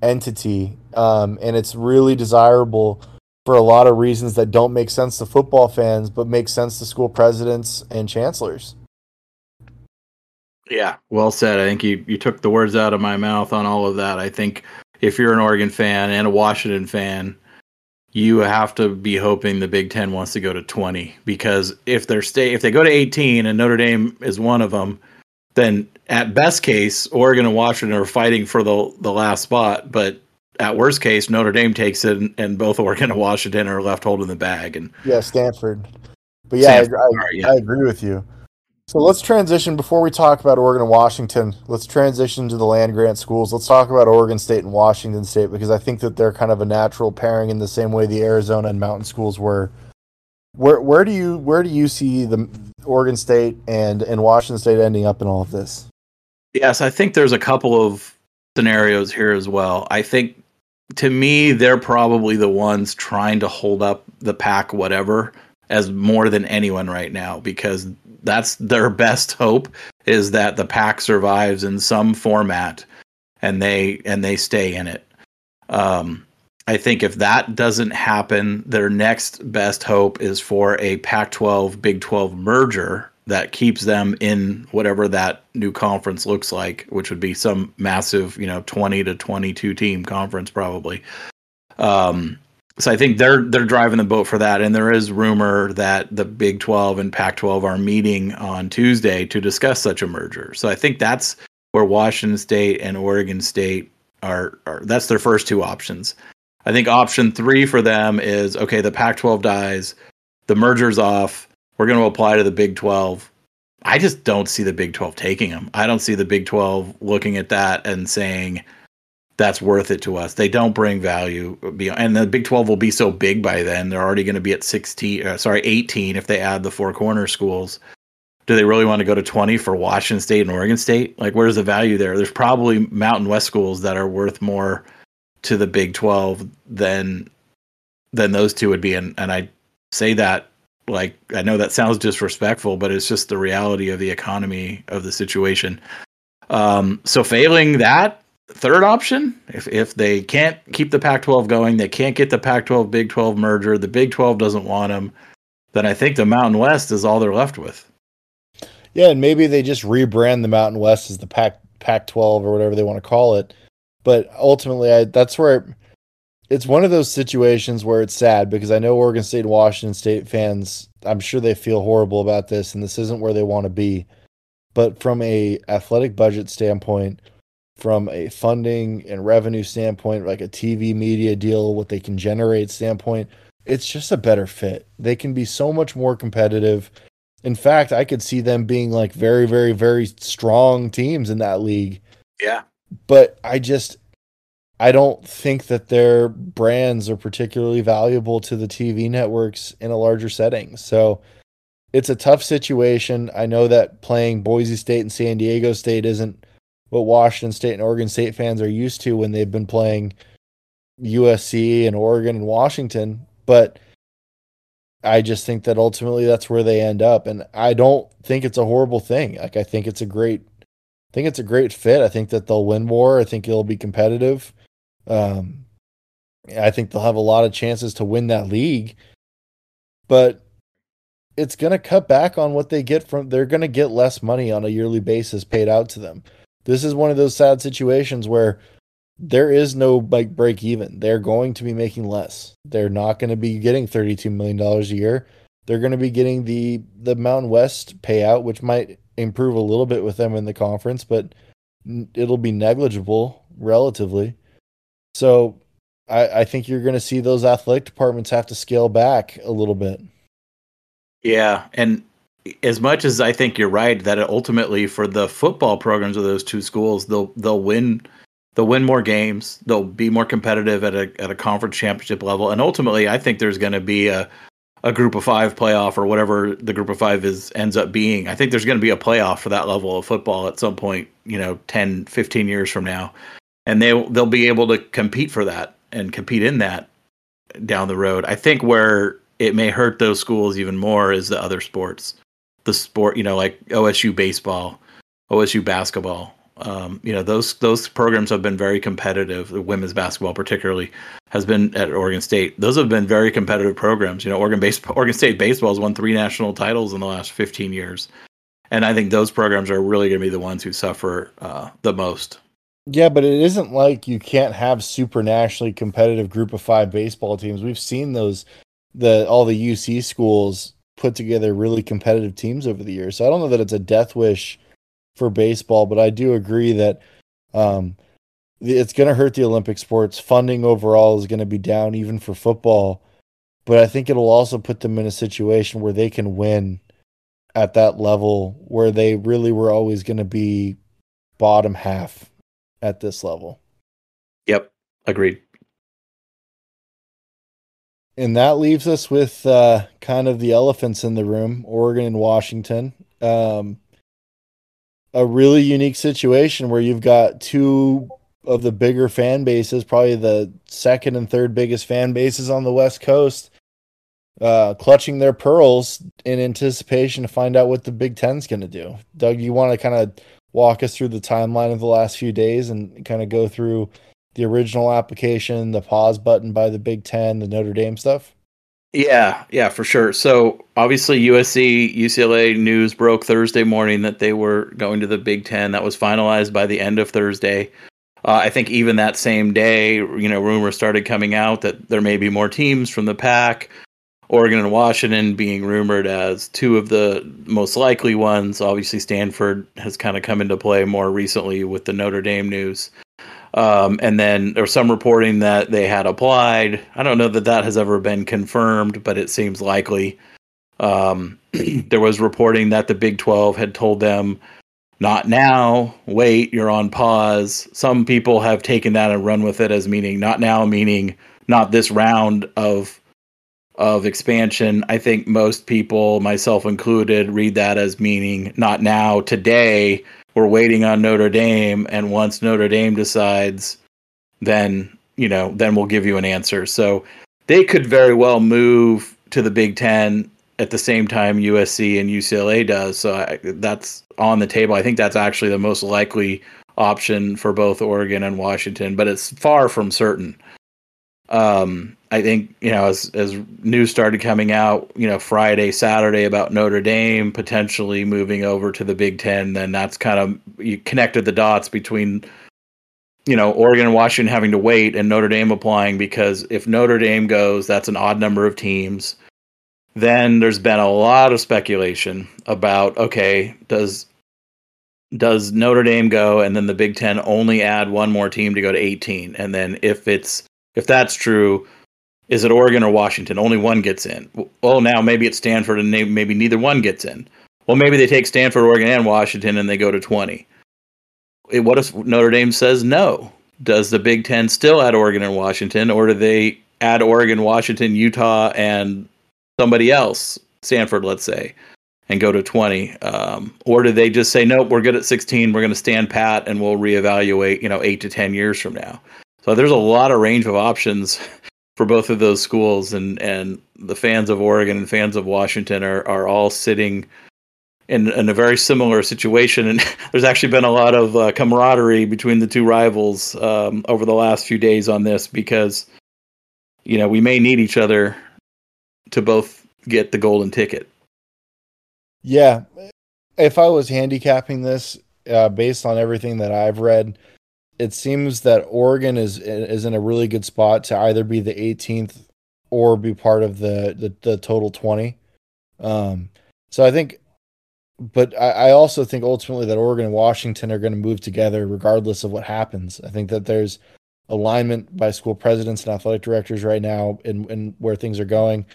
entity, um, and it's really desirable for a lot of reasons that don't make sense to football fans, but make sense to school presidents and chancellors. Yeah, well said. I think you, you took the words out of my mouth on all of that. I think if you're an Oregon fan and a Washington fan, you have to be hoping the Big Ten wants to go to twenty, because if they're stay if they go to eighteen and Notre Dame is one of them, then at best case, Oregon and Washington are fighting for the the last spot. But at worst case, Notre Dame takes it, and, and both Oregon and Washington are left holding the bag. And yeah, Stanford. But yeah, Stanford, I, I, sorry, yeah. I agree with you. So let's transition, before we talk about Oregon and Washington, let's transition to the land-grant schools. Let's talk about Oregon State and Washington State, because I think that they're kind of a natural pairing in the same way the Arizona and Mountain schools were. Where where do you where do you see the Oregon State and, and Washington State ending up in all of this? Yes, I think there's a couple of scenarios here as well. I think, to me, they're probably the ones trying to hold up the pack, whatever, as more than anyone right now, because that's their best hope, is that the pack survives in some format and they and they stay in it. Um, I think if that doesn't happen, their next best hope is for a Pac twelve, Big twelve merger that keeps them in whatever that new conference looks like, which would be some massive, you know, twenty to twenty-two team conference probably. Um, So I think they're they're driving the boat for that, and there is rumor that the Big twelve and Pac twelve are meeting on Tuesday to discuss such a merger. So I think that's where Washington State and Oregon State are. are that's their first two options. I think option three for them is, okay, the Pac twelve dies, the merger's off, we're going to apply to the Big twelve. I just don't see the Big twelve taking them. I don't see the Big twelve looking at that and saying, that's worth it to us. They don't bring value. And the Big twelve will be so big by then. They're already going to be at sixteen, uh, sorry, eighteen if they add the four corner schools. Do they really want to go to twenty for Washington State and Oregon State? Like, where's the value there? There's probably Mountain West schools that are worth more to the Big twelve than than those two would be. And, and I say that, like, I know that sounds disrespectful, but it's just the reality of the economy of the situation. Um, so failing that, third option, if if they can't keep the Pac twelve going, they can't get the Pac twelve Big twelve merger, the Big twelve doesn't want them, then I think the Mountain West is all they're left with. Yeah, and maybe they just rebrand the Mountain West as the Pac Pac twelve or whatever they want to call it. But ultimately, I, that's where it, it's one of those situations where it's sad, because I know Oregon State and Washington State fans, I'm sure they feel horrible about this, and this isn't where they want to be. But from a athletic budget standpoint, from a funding and revenue standpoint, like a T V media deal, what they can generate standpoint, it's just a better fit. They can be so much more competitive. In fact, I could see them being like very, very, very strong teams in that league. Yeah. But I just, I don't think that their brands are particularly valuable to the T V networks in a larger setting. So it's a tough situation. I know that playing Boise State and San Diego State isn't what Washington State and Oregon State fans are used to when they've been playing U S C and Oregon and Washington. But I just think that ultimately that's where they end up. And I don't think it's a horrible thing. Like, I think it's a great, I think it's a great fit. I think that they'll win more. I think it'll be competitive. Um, I think they'll have a lot of chances to win that league, but it's going to cut back on what they get from, they're going to get less money on a yearly basis paid out to them. this is one of those sad situations where there is no like break even. They're going to be making less. They're not going to be getting thirty-two million dollars a year. They're going to be getting the, the Mountain West payout, which might improve a little bit with them in the conference, but it'll be negligible relatively. So I, I think you're going to see those athletic departments have to scale back a little bit. Yeah. And as much as I think you're right, that ultimately for the football programs of those two schools, they'll, they'll win, they'll win more games. They'll be more competitive at a, at a conference championship level. And ultimately I think there's going to be a, a group of five playoff or whatever the group of five is ends up being. I think there's going to be a playoff for that level of football at some point, you know, ten, fifteen years from now, and they they'll be able to compete for that and compete in that down the road. I think where it may hurt those schools even more is the other sports, the sport, you know, like O S U baseball, O S U basketball. Um, you know, those, those programs have been very competitive. The women's basketball particularly has been at Oregon State. Those have been very competitive programs. You know, Oregon baseball, Oregon State baseball has won three national titles in the last fifteen years. And I think those programs are really going to be the ones who suffer uh, the most. Yeah, but it isn't like you can't have super nationally competitive group of five baseball teams. We've seen those, the, all the U C schools put together really competitive teams over the years. So I don't know that it's a death wish for baseball, but I do agree that um, it's going to hurt the Olympic sports. Funding overall is going to be down even for football, but I think it'll also put them in a situation where they can win at that level where they really were always going to be bottom half at this level. Yep. Agreed. And that leaves us with uh, kind of the elephants in the room, Oregon and Washington. Um, a really unique situation where you've got two of the bigger fan bases, probably the second and third biggest fan bases on the West Coast, uh, clutching their pearls in anticipation to find out what the Big Ten's going to do. Doug, you want to kind of walk us through the timeline of the last few days and kind of go through the original application, the pause button by the Big Ten, the Notre Dame stuff? Yeah, yeah, for sure. So obviously U S C, U C L A news broke Thursday morning that they were going to the Big Ten. That was finalized by the end of Thursday. Uh, I think even that same day, you know, rumors started coming out that there may be more teams from the Pac, Oregon and Washington being rumored as two of the most likely ones. Obviously Stanford has kind of come into play more recently with the Notre Dame news. Um, and then there's some reporting that they had applied. I don't know that that has ever been confirmed, but it seems likely. Um, there was reporting that the Big twelve had told them, not now, wait, you're on pause. Some people have taken that and run with it as meaning not now, meaning not this round of of expansion. I think most people, myself included, read that as meaning not now, today. We're waiting on Notre Dame, and once Notre Dame decides, then, you know, then we'll give you an answer. So they could very well move to the Big Ten at the same time U S C and U C L A does. So I, that's on the table. I think that's actually the most likely option for both Oregon and Washington, but it's far from certain. Um, I think, you know, as, as news started coming out, you know, Friday, Saturday about Notre Dame potentially moving over to the Big Ten, then that's kind of, you connected the dots between, you know, Oregon and Washington having to wait and Notre Dame applying, because if Notre Dame goes, that's an odd number of teams. Then there's been a lot of speculation about, okay, does, does Notre Dame go? And then the Big Ten only add one more team to go to eighteen. And then if it's, if that's true, is it Oregon or Washington? Only one gets in. Well, now maybe it's Stanford and maybe neither one gets in. Well, maybe they take Stanford, Oregon, and Washington and they go to twenty. What if Notre Dame says no? Does the Big Ten still add Oregon and Washington, or do they add Oregon, Washington, Utah, and somebody else, Stanford, let's say, and go to twenty? Um, or do they just say, nope, we're good at sixteen, we're going to stand pat, and we'll reevaluate, you know, eight to ten years from now? So there's a lot of range of options for both of those schools, and, and the fans of Oregon and fans of Washington are, are all sitting in, in a very similar situation. And there's actually been a lot of uh, camaraderie between the two rivals um, over the last few days on this, because, you know, we may need each other to both get the golden ticket. Yeah. If I was handicapping this, uh, based on everything that I've read, it seems that Oregon is is in a really good spot to either be the eighteenth or be part of the the, the total twenty. Um, so I think, but I, I also think ultimately that Oregon and Washington are going to move together regardless of what happens. I think that there's alignment by school presidents and athletic directors right now in, in where things are going.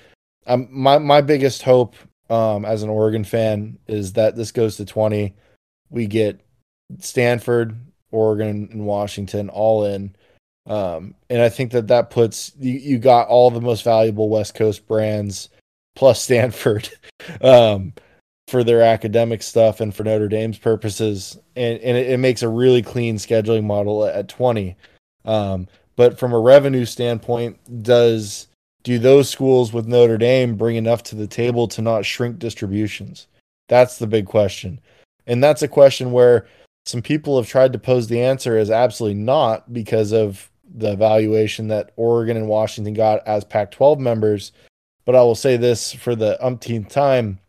Um, my my biggest hope um, as an Oregon fan is that this goes to twenty. We get Stanford, Oregon, and Washington all in. Um, and I think that that puts you, you got all the most valuable West Coast brands plus Stanford um, for their academic stuff and for Notre Dame's purposes. And, and it, it makes a really clean scheduling model at, at twenty. Um, but from a revenue standpoint, does do those schools with Notre Dame bring enough to the table to not shrink distributions? That's the big question. And that's a question where some people have tried to pose the answer as absolutely not because of the valuation that Oregon and Washington got as Pac twelve members. But I will say this for the umpteenth time,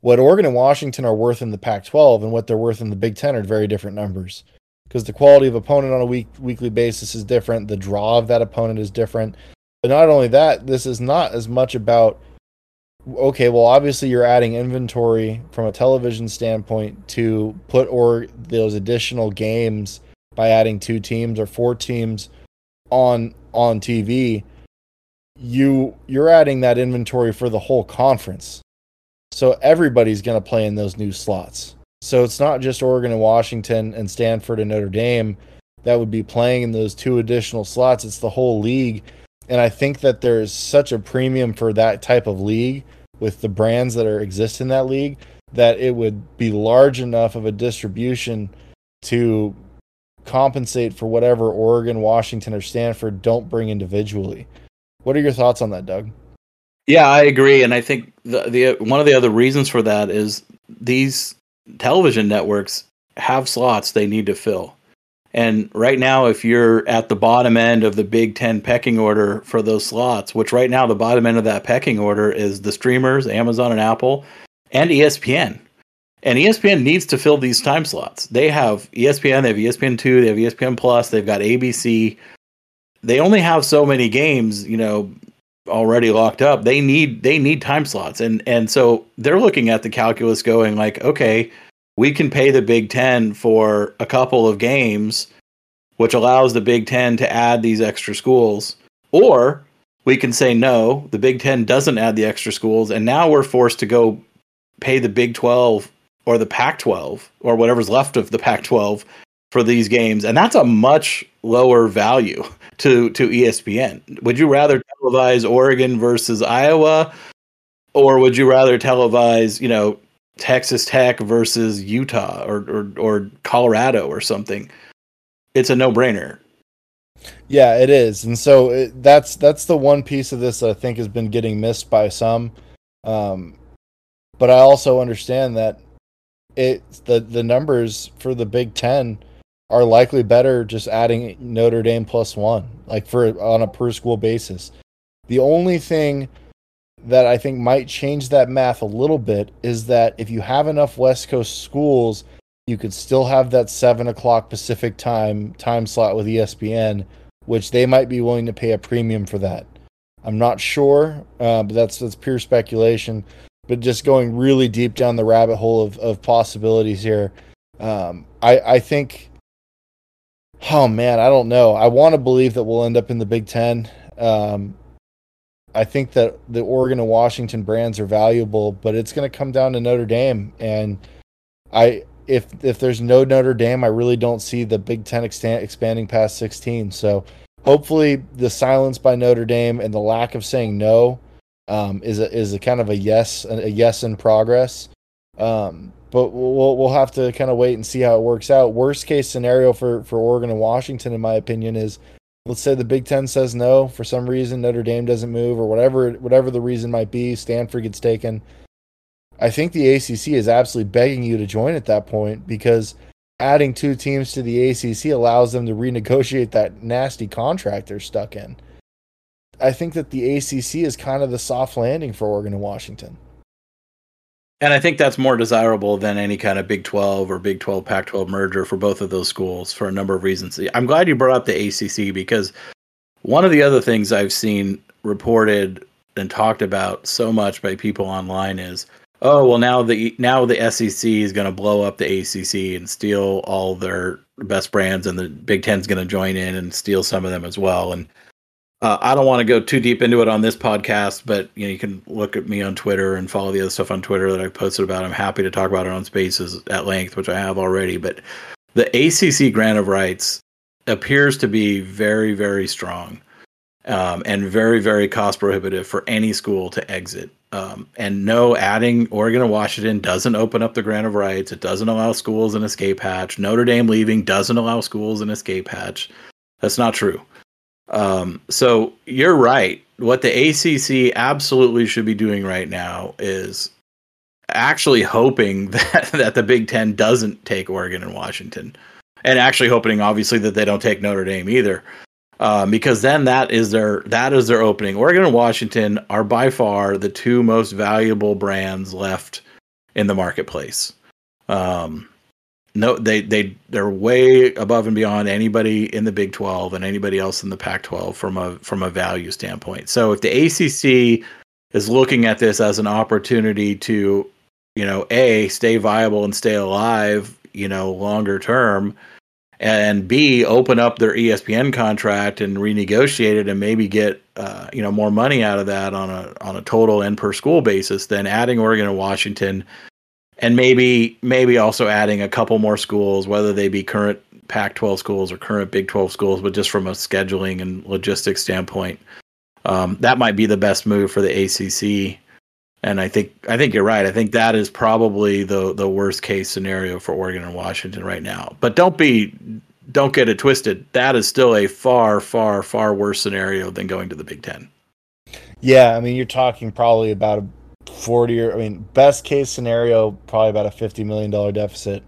what Oregon and Washington are worth in the Pac twelve and what they're worth in the Big Ten are very different numbers, because the quality of opponent on a week, weekly basis is different. The draw of that opponent is different. But not only that, this is not as much about, okay, well, obviously you're adding inventory from a television standpoint to put or those additional games by adding two teams or four teams on on T V. You, you're adding that inventory for the whole conference. So everybody's going to play in those new slots. So it's not just Oregon and Washington and Stanford and Notre Dame that would be playing in those two additional slots. It's the whole league. And I think that there's such a premium for that type of league with the brands that are exist in that league that it would be large enough of a distribution to compensate for whatever Oregon, Washington, or Stanford don't bring individually. What are your thoughts on that, Doug? Yeah, I agree. And I think the, the one of the other reasons for that is these television networks have slots they need to fill. And right now, if you're at the bottom end of the Big Ten pecking order for those slots, which right now the bottom end of that pecking order is the streamers, Amazon and Apple, and E S P N. And E S P N needs to fill these time slots. They have E S P N, they have E S P N two, they have E S P N Plus, they've got A B C. They only have so many games, you know, already locked up. They need they need time slots. And and so they're looking at the calculus going like, okay, we can pay the Big Ten for a couple of games, which allows the Big Ten to add these extra schools. Or we can say, no, the Big Ten doesn't add the extra schools. And now we're forced to go pay the Big twelve or the Pac twelve or whatever's left of the Pac twelve for these games. And that's a much lower value to, to E S P N. Would you rather televise Oregon versus Iowa? Or would you rather televise, you know, Texas Tech versus Utah or, or or Colorado or something? It's a no-brainer. Yeah, it is. And so it, that's that's the one piece of this that I think has been getting missed by some. Um, but I also understand that it the, the numbers for the Big Ten are likely better just adding Notre Dame plus one, like for on a per-school basis. The only thing that I think might change that math a little bit is that if you have enough West Coast schools, you could still have that seven o'clock Pacific time time slot with E S P N, which they might be willing to pay a premium for that. I'm not sure, uh, but that's that's pure speculation. But just going really deep down the rabbit hole of, of possibilities here, um, I, I think, oh man, I don't know. I want to believe that we'll end up in the Big Ten. Um, I think that the Oregon and Washington brands are valuable, but it's going to come down to Notre Dame. And I, if if there's no Notre Dame, I really don't see the Big Ten extant, expanding past sixteen. So hopefully the silence by Notre Dame and the lack of saying no um, is a, is a kind of a yes, a yes in progress. Um, but we'll we'll have to kind of wait and see how it works out. Worst case scenario for, for Oregon and Washington, in my opinion, is let's say the Big Ten says no for some reason, Notre Dame doesn't move, or whatever whatever the reason might be, Stanford gets taken. I think the A C C is absolutely begging you to join at that point, because adding two teams to the A C C allows them to renegotiate that nasty contract they're stuck in. I think that the A C C is kind of the soft landing for Oregon and Washington. And I think that's more desirable than any kind of Big twelve or Big twelve, Pac twelve merger for both of those schools for a number of reasons. I'm glad you brought up the A C C, because one of the other things I've seen reported and talked about so much by people online is, oh, well, now the now the S E C is going to blow up the A C C and steal all their best brands, and the Big Ten is going to join in and steal some of them as well. And Uh, I don't want to go too deep into it on this podcast, but you know, you can look at me on Twitter and follow the other stuff on Twitter that I posted about. I'm happy to talk about it on Spaces at length, which I have already. But the A C C grant of rights appears to be very, very strong um, and very, very cost prohibitive for any school to exit. Um, and no, adding Oregon and Washington doesn't open up the grant of rights. It doesn't allow schools an escape hatch. Notre Dame leaving doesn't allow schools an escape hatch. That's not true. Um, so you're right. What the A C C absolutely should be doing right now is actually hoping that, that the Big Ten doesn't take Oregon and Washington, and actually hoping, obviously, that they don't take Notre Dame either, um, because then that is their that is their opening. Oregon and Washington are by far the two most valuable brands left in the marketplace. Um, No, they, they, they're way above and beyond anybody in the Big twelve and anybody else in the Pac twelve from a from a value standpoint. So if the A C C is looking at this as an opportunity to, you know, A, stay viable and stay alive, you know, longer term, and B, open up their E S P N contract and renegotiate it and maybe get, uh, you know, more money out of that on a on a total and per school basis, then adding Oregon and Washington, and maybe maybe also adding a couple more schools, whether they be current Pac twelve schools or current Big twelve schools, but just from a scheduling and logistics standpoint, um, that might be the best move for the A C C. And I think I think you're right. I think that is probably the the worst case scenario for Oregon and Washington right now. But don't be don't get it twisted. That is still a far, far, far worse scenario than going to the Big Ten. Yeah, I mean, you're talking probably about a forty or, I mean, best case scenario, probably about a fifty million dollars deficit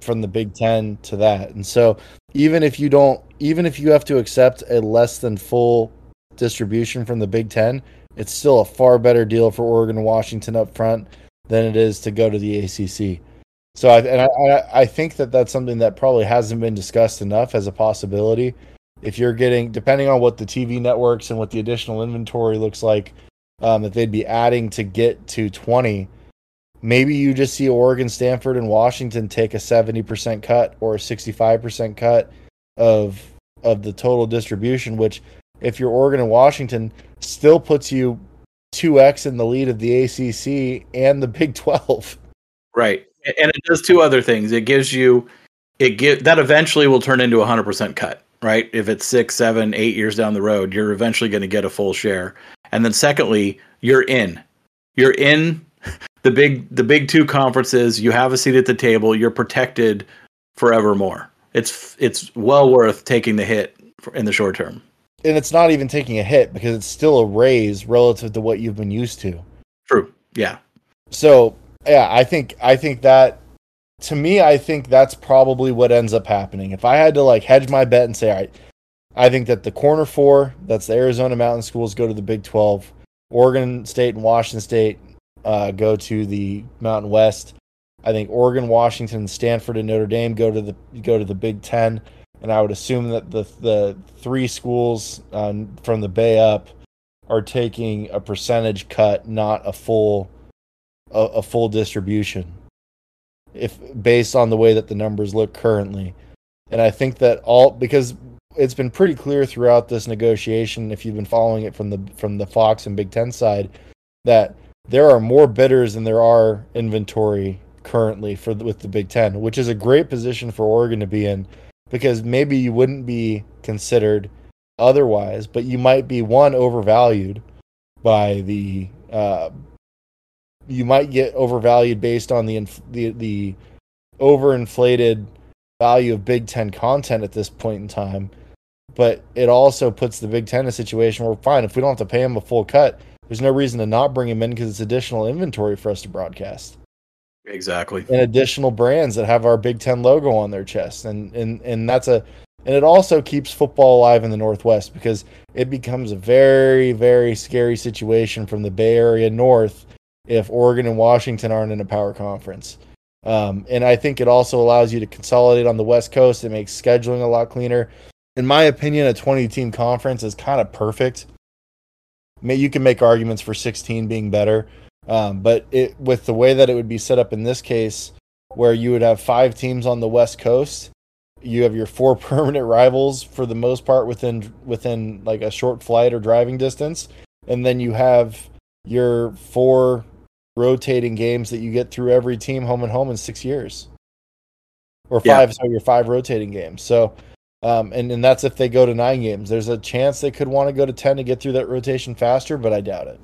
from the Big Ten to that. And so even if you don't, even if you have to accept a less than full distribution from the Big Ten, it's still a far better deal for Oregon and Washington up front than it is to go to the A C C. So I, and I, I think that that's something that probably hasn't been discussed enough as a possibility. If you're getting, depending on what the T V networks and what the additional inventory looks like, Um, that they'd be adding to get to twenty, maybe you just see Oregon, Stanford, and Washington take a seventy percent cut or a sixty-five percent cut of of the total distribution, which, if you're Oregon and Washington, still puts you two x in the lead of the A C C and the Big twelve. Right. And it does two other things. It gives you it give, that eventually will turn into a one hundred percent cut, right? If it's six, seven, eight years down the road, you're eventually going to get a full share. And then secondly, you're in. You're in the big the big two conferences. You have a seat at the table. You're protected forevermore. It's it's well worth taking the hit in the short term. And it's not even taking a hit, because it's still a raise relative to what you've been used to. True. Yeah. So, yeah, I think I think that to me, I think that's probably what ends up happening. If I had to like hedge my bet and say, all right, I think that the corner four, that's the Arizona Mountain schools, go to the Big twelve. Oregon State and Washington State uh, go to the Mountain West. I think Oregon, Washington, Stanford, and Notre Dame go to the go to the Big Ten. And I would assume that the the three schools um, from the Bay up are taking a percentage cut, not a full a, a full distribution, if based on the way that the numbers look currently. And I think that all because. It's been pretty clear throughout this negotiation, if you've been following it from the from the Fox and Big Ten side, that there are more bidders than there are inventory currently for with the Big Ten, which is a great position for Oregon to be in, because maybe you wouldn't be considered otherwise, but you might be one overvalued by the uh, you might get overvalued based on the inf- the the overinflated value of Big Ten content at this point in time. But it also puts the Big Ten in a situation where, fine, if we don't have to pay him a full cut, there's no reason to not bring him in, because it's additional inventory for us to broadcast. Exactly. And additional brands that have our Big Ten logo on their chest. And and and that's a and it also keeps football alive in the Northwest, because it becomes a very, very scary situation from the Bay Area North if Oregon and Washington aren't in a power conference. Um, and I think it also allows you to consolidate on the West Coast. It makes scheduling a lot cleaner. In my opinion, a twenty-team conference is kind of perfect. I mean, you can make arguments for sixteen being better, um, but it, with the way that it would be set up in this case, where you would have five teams on the West Coast, you have your four permanent rivals for the most part within within like a short flight or driving distance, and then you have your four rotating games that you get through every team home and home in six years, or five. Yeah. So your five rotating games. So, um, and and that's if they go to nine games. There's a chance they could want to go to ten to get through that rotation faster, but I doubt it.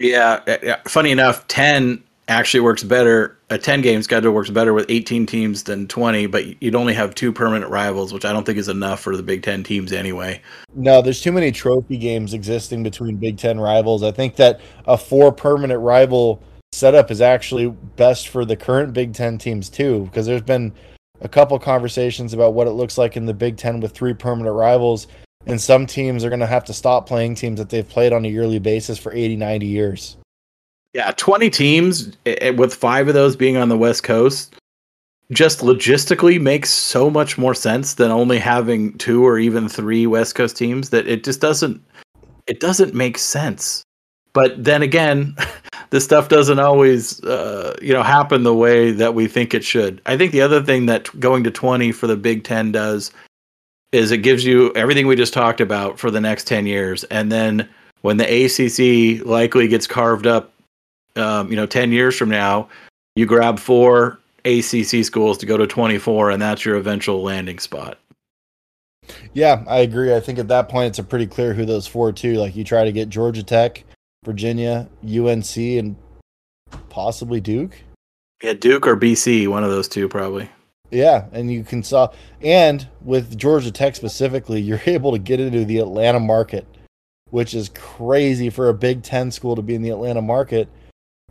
Yeah, funny enough, ten actually works better. A ten-game schedule works better with eighteen teams than twenty, but you'd only have two permanent rivals, which I don't think is enough for the Big Ten teams anyway. No, there's too many trophy games existing between Big Ten rivals. I think that a four-permanent rival setup is actually best for the current Big Ten teams too, because there's been a couple conversations about what it looks like in the Big Ten with three permanent rivals, and some teams are going to have to stop playing teams that they've played on a yearly basis for eighty, ninety years. Yeah, twenty teams with five of those being on the West Coast just logistically makes so much more sense than only having two or even three West Coast teams that it just doesn't it doesn't make sense. But then again, this stuff doesn't always uh, you know happen the way that we think it should. I think the other thing that going to twenty for the Big Ten does is it gives you everything we just talked about for the next ten years, and then when the A C C likely gets carved up, Um, you know, ten years from now, you grab four A C C schools to go to twenty-four, and that's your eventual landing spot. Yeah, I agree. I think at that point, it's a pretty clear who those four too. Like you try to get Georgia Tech, Virginia, U N C, and possibly Duke. Yeah, Duke or B C, one of those two probably. Yeah, and you can saw, and with Georgia Tech specifically, you're able to get into the Atlanta market, which is crazy for a Big Ten school to be in the Atlanta market.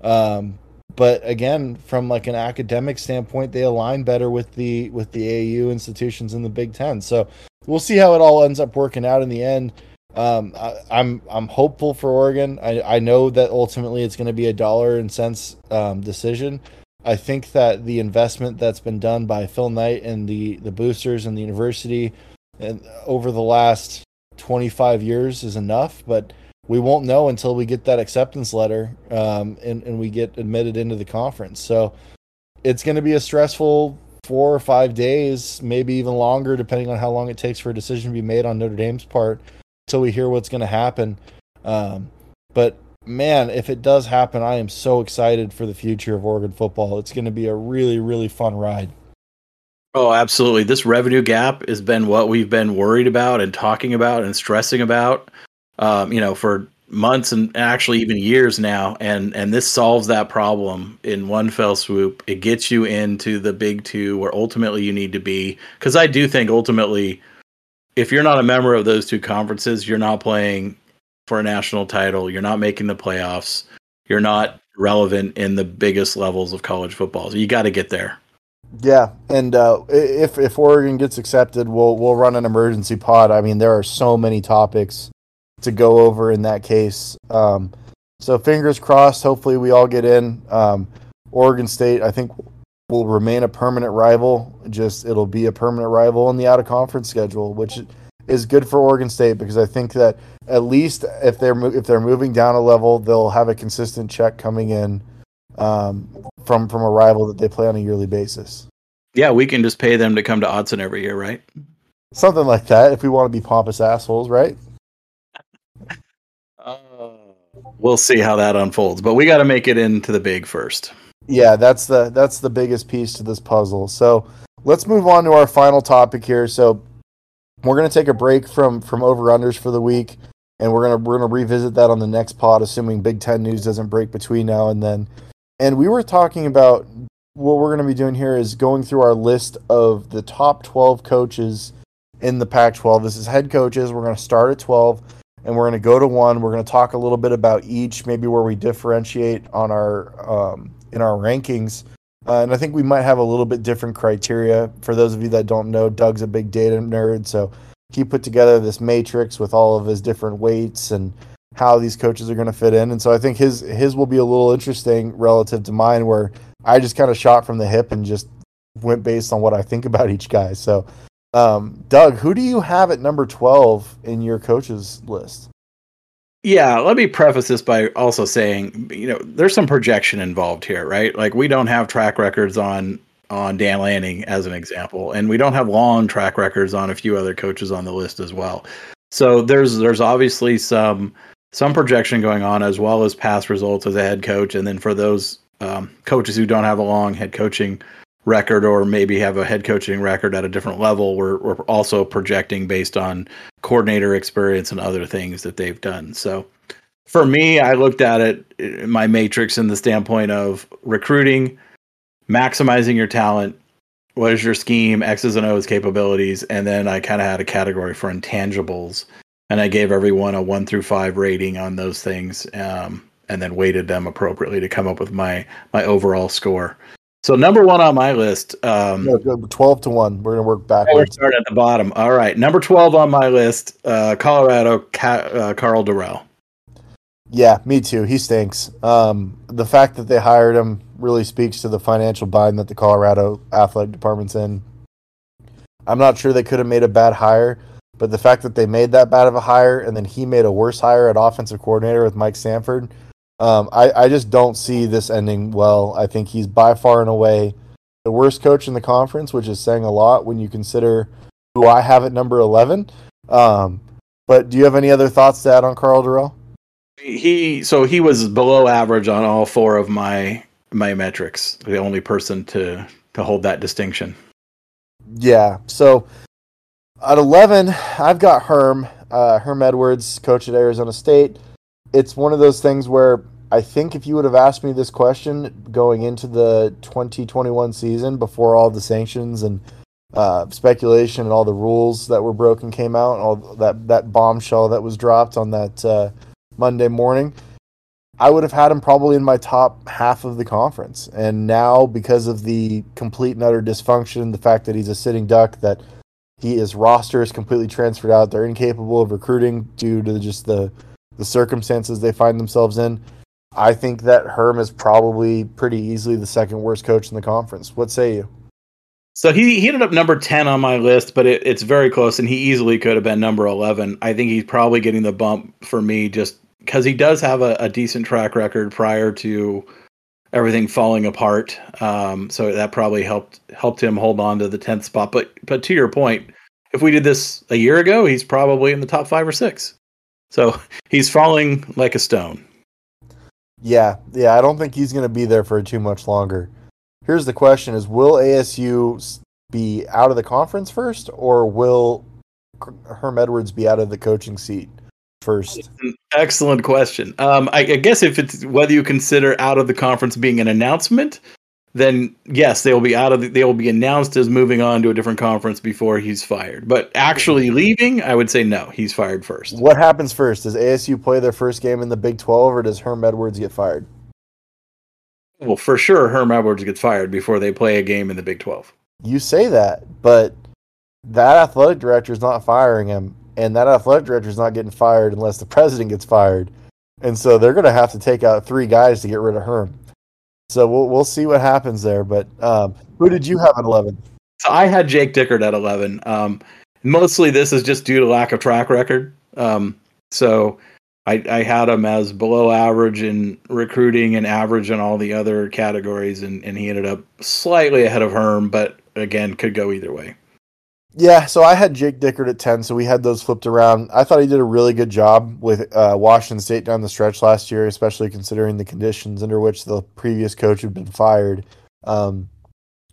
Um, but again, from like an academic standpoint, they align better with the with the A A U institutions in the Big Ten. So we'll see how it all ends up working out in the end. Um, I, I'm I'm hopeful for Oregon. I, I know that ultimately it's going to be a dollar and cents um, decision. I think that the investment that's been done by Phil Knight and the the boosters and the university and over the last twenty-five years is enough, but we won't know until we get that acceptance letter um, and, and we get admitted into the conference. So it's going to be a stressful four or five days, maybe even longer, depending on how long it takes for a decision to be made on Notre Dame's part until we hear what's going to happen. Um, but, man, if it does happen, I am so excited for the future of Oregon football. It's going to be a really, really fun ride. Oh, absolutely. This revenue gap has been what we've been worried about and talking about and stressing about. Um, you know, for months and actually even years now, and and this solves that problem in one fell swoop. It gets you into the Big Two, where ultimately you need to be. Because I do think ultimately, if you're not a member of those two conferences, you're not playing for a national title. You're not making the playoffs. You're not relevant in the biggest levels of college football. So you got to get there. Yeah, and uh, if if Oregon gets accepted, we'll we'll run an emergency pod. I mean, there are so many topics to go over in that case. Um, so fingers crossed, hopefully we all get in. Um, Oregon State, I think, will remain a permanent rival. Just it'll be a permanent rival on the out-of-conference schedule, which is good for Oregon State because I think that at least if they're mo- if they're moving down a level, they'll have a consistent check coming in um, from, from a rival that they play on a yearly basis. Yeah, we can just pay them to come to Odson every year, right? Something like that, if we want to be pompous assholes, right? We'll see how that unfolds, but we got to make it into the big first. Yeah, that's the that's the biggest piece to this puzzle. So let's move on to our final topic here. So we're going to take a break from from over-unders for the week, and we're gonna we're gonna revisit that on the next pod, assuming Big Ten news doesn't break between now and then. And we were talking about what we're going to be doing here is going through our list of the top twelve coaches in the Pac twelve. This is head coaches. We're going to start at twelve. And we're going to go to one. We're going to talk a little bit about each, maybe where we differentiate on our um, in our rankings. Uh, and I think we might have a little bit different criteria. For those of you that don't know, Doug's a big data nerd, so he put together this matrix with all of his different weights and how these coaches are going to fit in. And so I think his his will be a little interesting relative to mine, where I just kind of shot from the hip and just went based on what I think about each guy. So, um, Doug, who do you have at number twelve in your coaches list? Yeah, let me preface this by also saying, you know, there's some projection involved here, right? Like, we don't have track records on on Dan Lanning as an example, and we don't have long track records on a few other coaches on the list as well. So there's there's obviously some some projection going on, as well as past results as a head coach. And then for those um, coaches who don't have a long head coaching record, or maybe have a head coaching record at a different level, we're, we're also projecting based on coordinator experience and other things that they've done. So for me, I looked at it in my matrix in the standpoint of recruiting, maximizing your talent, what is your scheme, X's and O's capabilities, and then I kind of had a category for intangibles, and I gave everyone a one through five rating on those things, um, and then weighted them appropriately to come up with my my overall score. So number one on my list, um, yeah, twelve to one. We're gonna work backwards. We're starting at the bottom. All right, number twelve on my list, uh, Colorado, Ca- uh, Carl Durrell. Yeah, me too. He stinks. Um, the fact that they hired him really speaks to the financial bind that the Colorado athletic department's in. I'm not sure they could have made a bad hire, but the fact that they made that bad of a hire and then he made a worse hire at offensive coordinator with Mike Sanford. Um, I, I just don't see this ending well. I think he's by far and away the worst coach in the conference, which is saying a lot when you consider who I have at number eleven. Um, but do you have any other thoughts to add on Carl Durrell? He so he was below average on all four of my my metrics. The only person to to hold that distinction. Yeah. So at eleven, I've got Herm uh, Herm Edwards, coach at Arizona State. It's one of those things where I think if you would have asked me this question going into the twenty twenty-one season, before all the sanctions and uh, speculation and all the rules that were broken came out, and all that, that bombshell that was dropped on that uh, Monday morning, I would have had him probably in my top half of the conference. And now, because of the complete and utter dysfunction, the fact that he's a sitting duck, that he his roster is completely transferred out, they're incapable of recruiting due to just the the circumstances they find themselves in, I think that Herm is probably pretty easily the second worst coach in the conference. What say you? So he, he ended up number ten on my list, but it, it's very close, and he easily could have been number eleven. I think he's probably getting the bump for me just because he does have a, a decent track record prior to everything falling apart. Um, so that probably helped helped him hold on to the tenth spot. But but to your point, if we did this a year ago, he's probably in the top five or six. So he's falling like a stone. Yeah, yeah. I don't think he's going to be there for too much longer. Here's the question: is will A S U be out of the conference first, or will Herm Edwards be out of the coaching seat first? Excellent question. Um, I, I guess if it's whether you consider out of the conference being an announcement, then yes, they will be out of. The, they will be announced as moving on to a different conference before he's fired. But actually leaving, I would say no. He's fired first. What happens first? Does A S U play their first game in the Big twelve, or does Herm Edwards get fired? Well, for sure, Herm Edwards gets fired before they play a game in the Big twelve. You say that, but that athletic director is not firing him, and that athletic director is not getting fired unless the president gets fired. And so they're going to have to take out three guys to get rid of Herm. So we'll we'll see what happens there. But um, who did you have at eleven? So I had Jake Dickert at eleven. Um, mostly this is just due to lack of track record. Um, so I, I had him as below average in recruiting and average in all the other categories, and, and he ended up slightly ahead of Herm, but again, could go either way. Yeah, so I had Jake Dickert at ten, so we had those flipped around. I thought he did a really good job with uh, Washington State down the stretch last year, especially considering the conditions under which the previous coach had been fired. Um,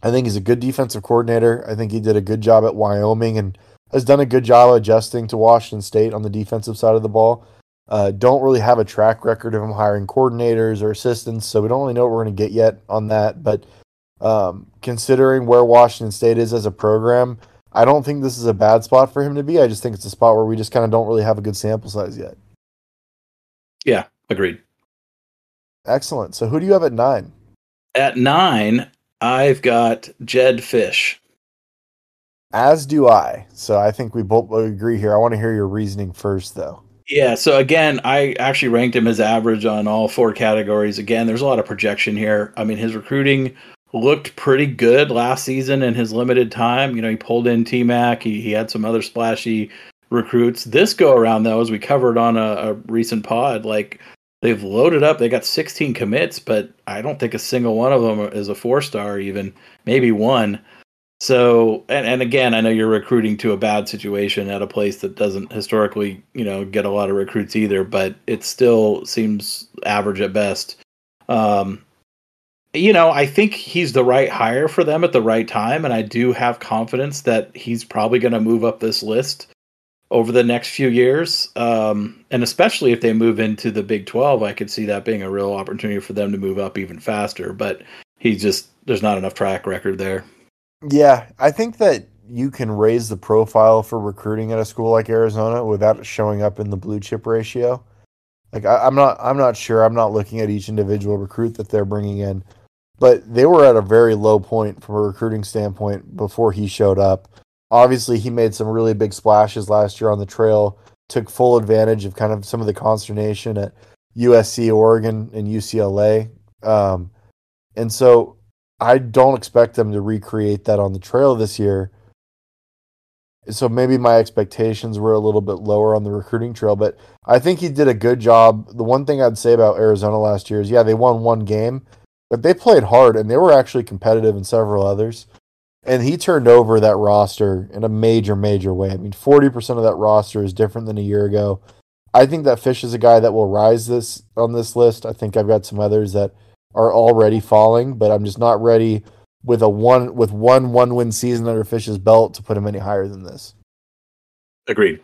I think he's a good defensive coordinator. I think he did a good job at Wyoming and has done a good job adjusting to Washington State on the defensive side of the ball. Uh, don't really have a track record of him hiring coordinators or assistants, so we don't really know what we're going to get yet on that. But um, considering where Washington State is as a program, I don't think this is a bad spot for him to be. I just think it's a spot where we just kind of don't really have a good sample size yet. Yeah, agreed. Excellent. So who do you have at nine? At nine, I've got Jed Fish. As do I. So I think we both agree here. I want to hear your reasoning first, though. Yeah, so again, I actually ranked him as average on all four categories. Again, there's a lot of projection here. I mean, his recruiting looked pretty good last season in his limited time. You know, he pulled in T-Mac. He, he had some other splashy recruits. This go around, though, as we covered on a, a recent pod, like they've loaded up. They got sixteen commits, but I don't think a single one of them is a four-star even, maybe one. So, and, and again, I know you're recruiting to a bad situation at a place that doesn't historically, you know, get a lot of recruits either, but it still seems average at best. Um, you know, I think he's the right hire for them at the right time, and I do have confidence that he's probably going to move up this list over the next few years. Um, and especially if they move into the Big twelve, I could see that being a real opportunity for them to move up even faster, but he just, there's not enough track record there. Yeah, I think that you can raise the profile for recruiting at a school like Arizona without showing up in the blue chip ratio. Like I, I'm not, I'm not sure. I'm not looking at each individual recruit that they're bringing in, but they were at a very low point from a recruiting standpoint before he showed up. Obviously, he made some really big splashes last year on the trail. Took full advantage of kind of some of the consternation at U S C, Oregon, and U C L A, um, and so. I don't expect them to recreate that on the trail this year. So maybe my expectations were a little bit lower on the recruiting trail, but I think he did a good job. The one thing I'd say about Arizona last year is, yeah, they won one game, but they played hard and they were actually competitive in several others. And he turned over that roster in a major, major way. I mean, forty percent of that roster is different than a year ago. I think that Fish is a guy that will rise this on this list. I think I've got some others that are already falling, but I'm just not ready with a one with one one win season under Fish's belt to put him any higher than this. Agreed.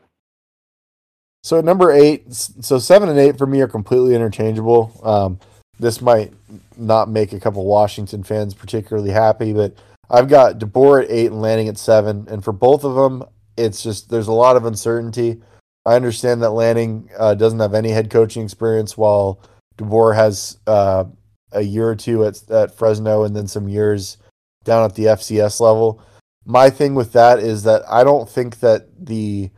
So at number eight, so seven and eight for me are completely interchangeable. Um, this might not make a couple Washington fans particularly happy, but I've got DeBoer at eight and Lanning at seven, and for both of them, it's just there's a lot of uncertainty. I understand that Lanning uh, doesn't have any head coaching experience, while DeBoer has. Uh, a year or two at, at Fresno and then some years down at the F C S level. My thing with that is that I don't think that the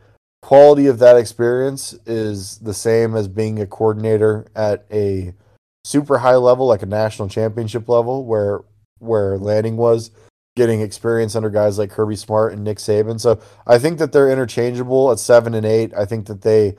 quality of that experience is the same as being a coordinator at a super high level, like a national championship level where, where Lanning was getting experience under guys like Kirby Smart and Nick Saban. So I think that they're interchangeable at seven and eight. I think that they,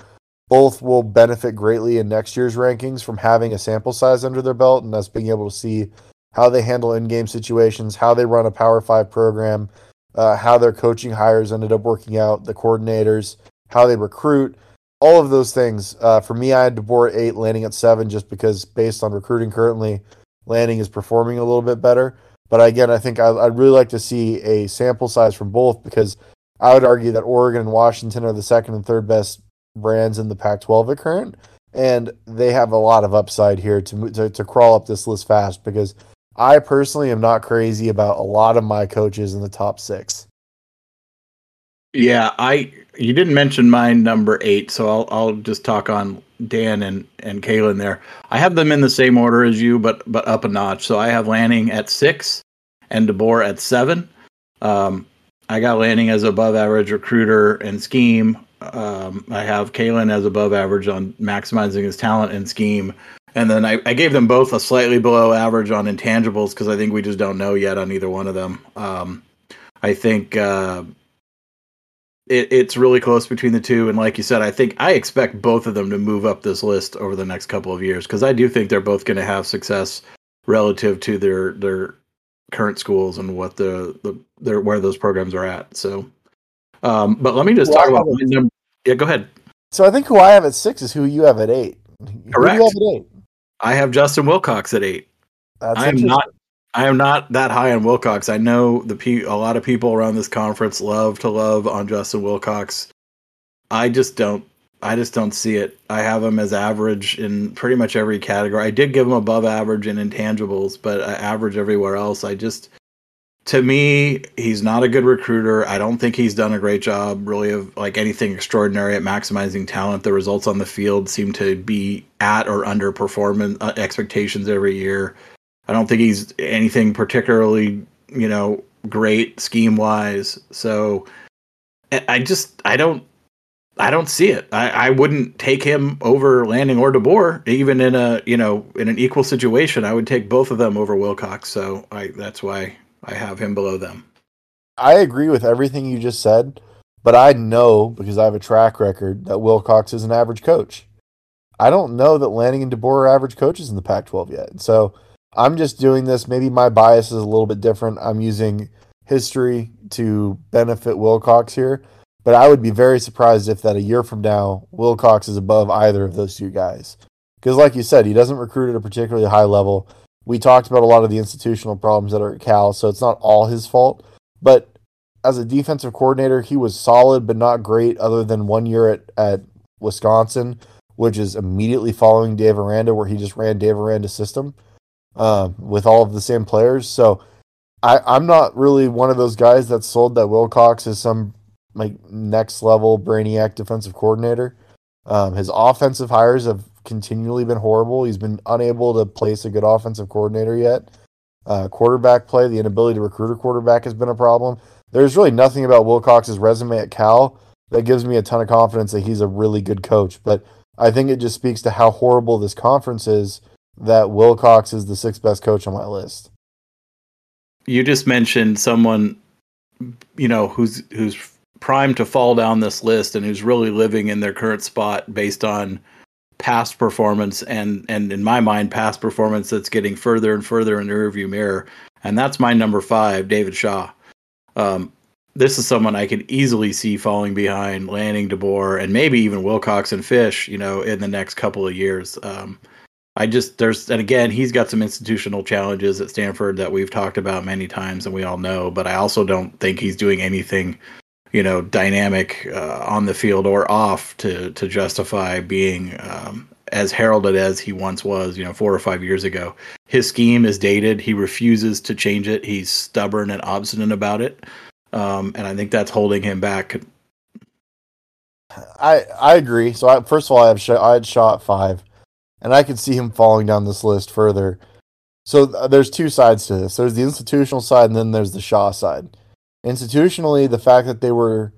both will benefit greatly in next year's rankings from having a sample size under their belt and us being able to see how they handle in-game situations, how they run a Power Five program, uh, how their coaching hires ended up working out, the coordinators, how they recruit, all of those things. Uh, for me, I had DeBoer at eight, Lanning at seven, just because based on recruiting currently, Lanning is performing a little bit better. But again, I think I, I'd really like to see a sample size from both because I would argue that Oregon and Washington are the second and third best brands in the Pac twelve at current, and they have a lot of upside here to, to to crawl up this list fast because I personally am not crazy about a lot of my coaches in the top six. Yeah, I you didn't mention my number eight, so I'll I'll just talk on Dan and and Kalen there. I have them in the same order as you, but but up a notch. So I have Lanning at six and DeBoer at seven. Um, I got Lanning as above average recruiter and scheme. Um, I have Kalen as above average on maximizing his talent and scheme. And then I, I gave them both a slightly below average on intangibles because I think we just don't know yet on either one of them. Um, I think uh, it, it's really close between the two. And like you said, I think I expect both of them to move up this list over the next couple of years because I do think they're both going to have success relative to their their current schools and what the, the their, where those programs are at. So. Um, but let me just well, talk about my number. Yeah, go ahead. So I think who I have at six is who you have at eight. Correct. Who do you have at eight? I have Justin Wilcox at eight. That's I am not. I am not that high on Wilcox. I know the pe- a lot of people around this conference love to love on Justin Wilcox. I just don't. I just don't see it. I have him as average in pretty much every category. I did give him above average in intangibles, but uh, average everywhere else. I just. To me, he's not a good recruiter. I don't think he's done a great job, really, of like anything extraordinary at maximizing talent. The results on the field seem to be at or underperforming uh, expectations every year. I don't think he's anything particularly, you know, great scheme-wise. So I just, I don't, I don't see it. I, I wouldn't take him over Lanning or DeBoer, even in a, you know, in an equal situation. I would take both of them over Wilcox. So I, that's why I have him below them. I agree with everything you just said, but I know, because I have a track record, that Wilcox is an average coach. I don't know that Lanning and DeBoer are average coaches in the Pac twelve yet. So I'm just doing this. Maybe my bias is a little bit different. I'm using history to benefit Wilcox here. But I would be very surprised if that a year from now, Wilcox is above either of those two guys. Because like you said, he doesn't recruit at a particularly high level. We talked about a lot of the institutional problems that are at Cal, so it's not all his fault. But as a defensive coordinator, he was solid but not great, other than one year at, at Wisconsin, which is immediately following Dave Aranda, where he just ran Dave Aranda's system uh, with all of the same players. So I, I'm not really one of those guys that's sold that Wilcox is some like next level brainiac defensive coordinator. Um, his offensive hires have continually been horrible. He's been unable to place a good offensive coordinator yet. Uh, quarterback play, the inability to recruit a quarterback has been a problem. There's really nothing about Wilcox's resume at Cal that gives me a ton of confidence that he's a really good coach. But I think it just speaks to how horrible this conference is that Wilcox is the sixth best coach on my list. You just mentioned someone, you know, who's who's primed to fall down this list and who's really living in their current spot based on past performance, and and in my mind, past performance that's getting further and further in the rearview mirror. And that's my number five, David Shaw. Um, this is someone I could easily see falling behind Lanning, DeBoer, and maybe even Wilcox and Fish, you know, in the next couple of years. Um, I just, there's, and again, he's got some institutional challenges at Stanford that we've talked about many times and we all know, but I also don't think he's doing anything, you know, dynamic uh, on the field or off to, to justify being um, as heralded as he once was, you know, four or five years ago. His scheme is dated. He refuses to change it. He's stubborn and obstinate about it. Um, and I think that's holding him back. I I agree. So I, first of all, I, have sh- I had Shaw at five, and I could see him falling down this list further. So th- there's two sides to this. There's the institutional side, and then there's the Shaw side. Institutionally, the fact that they were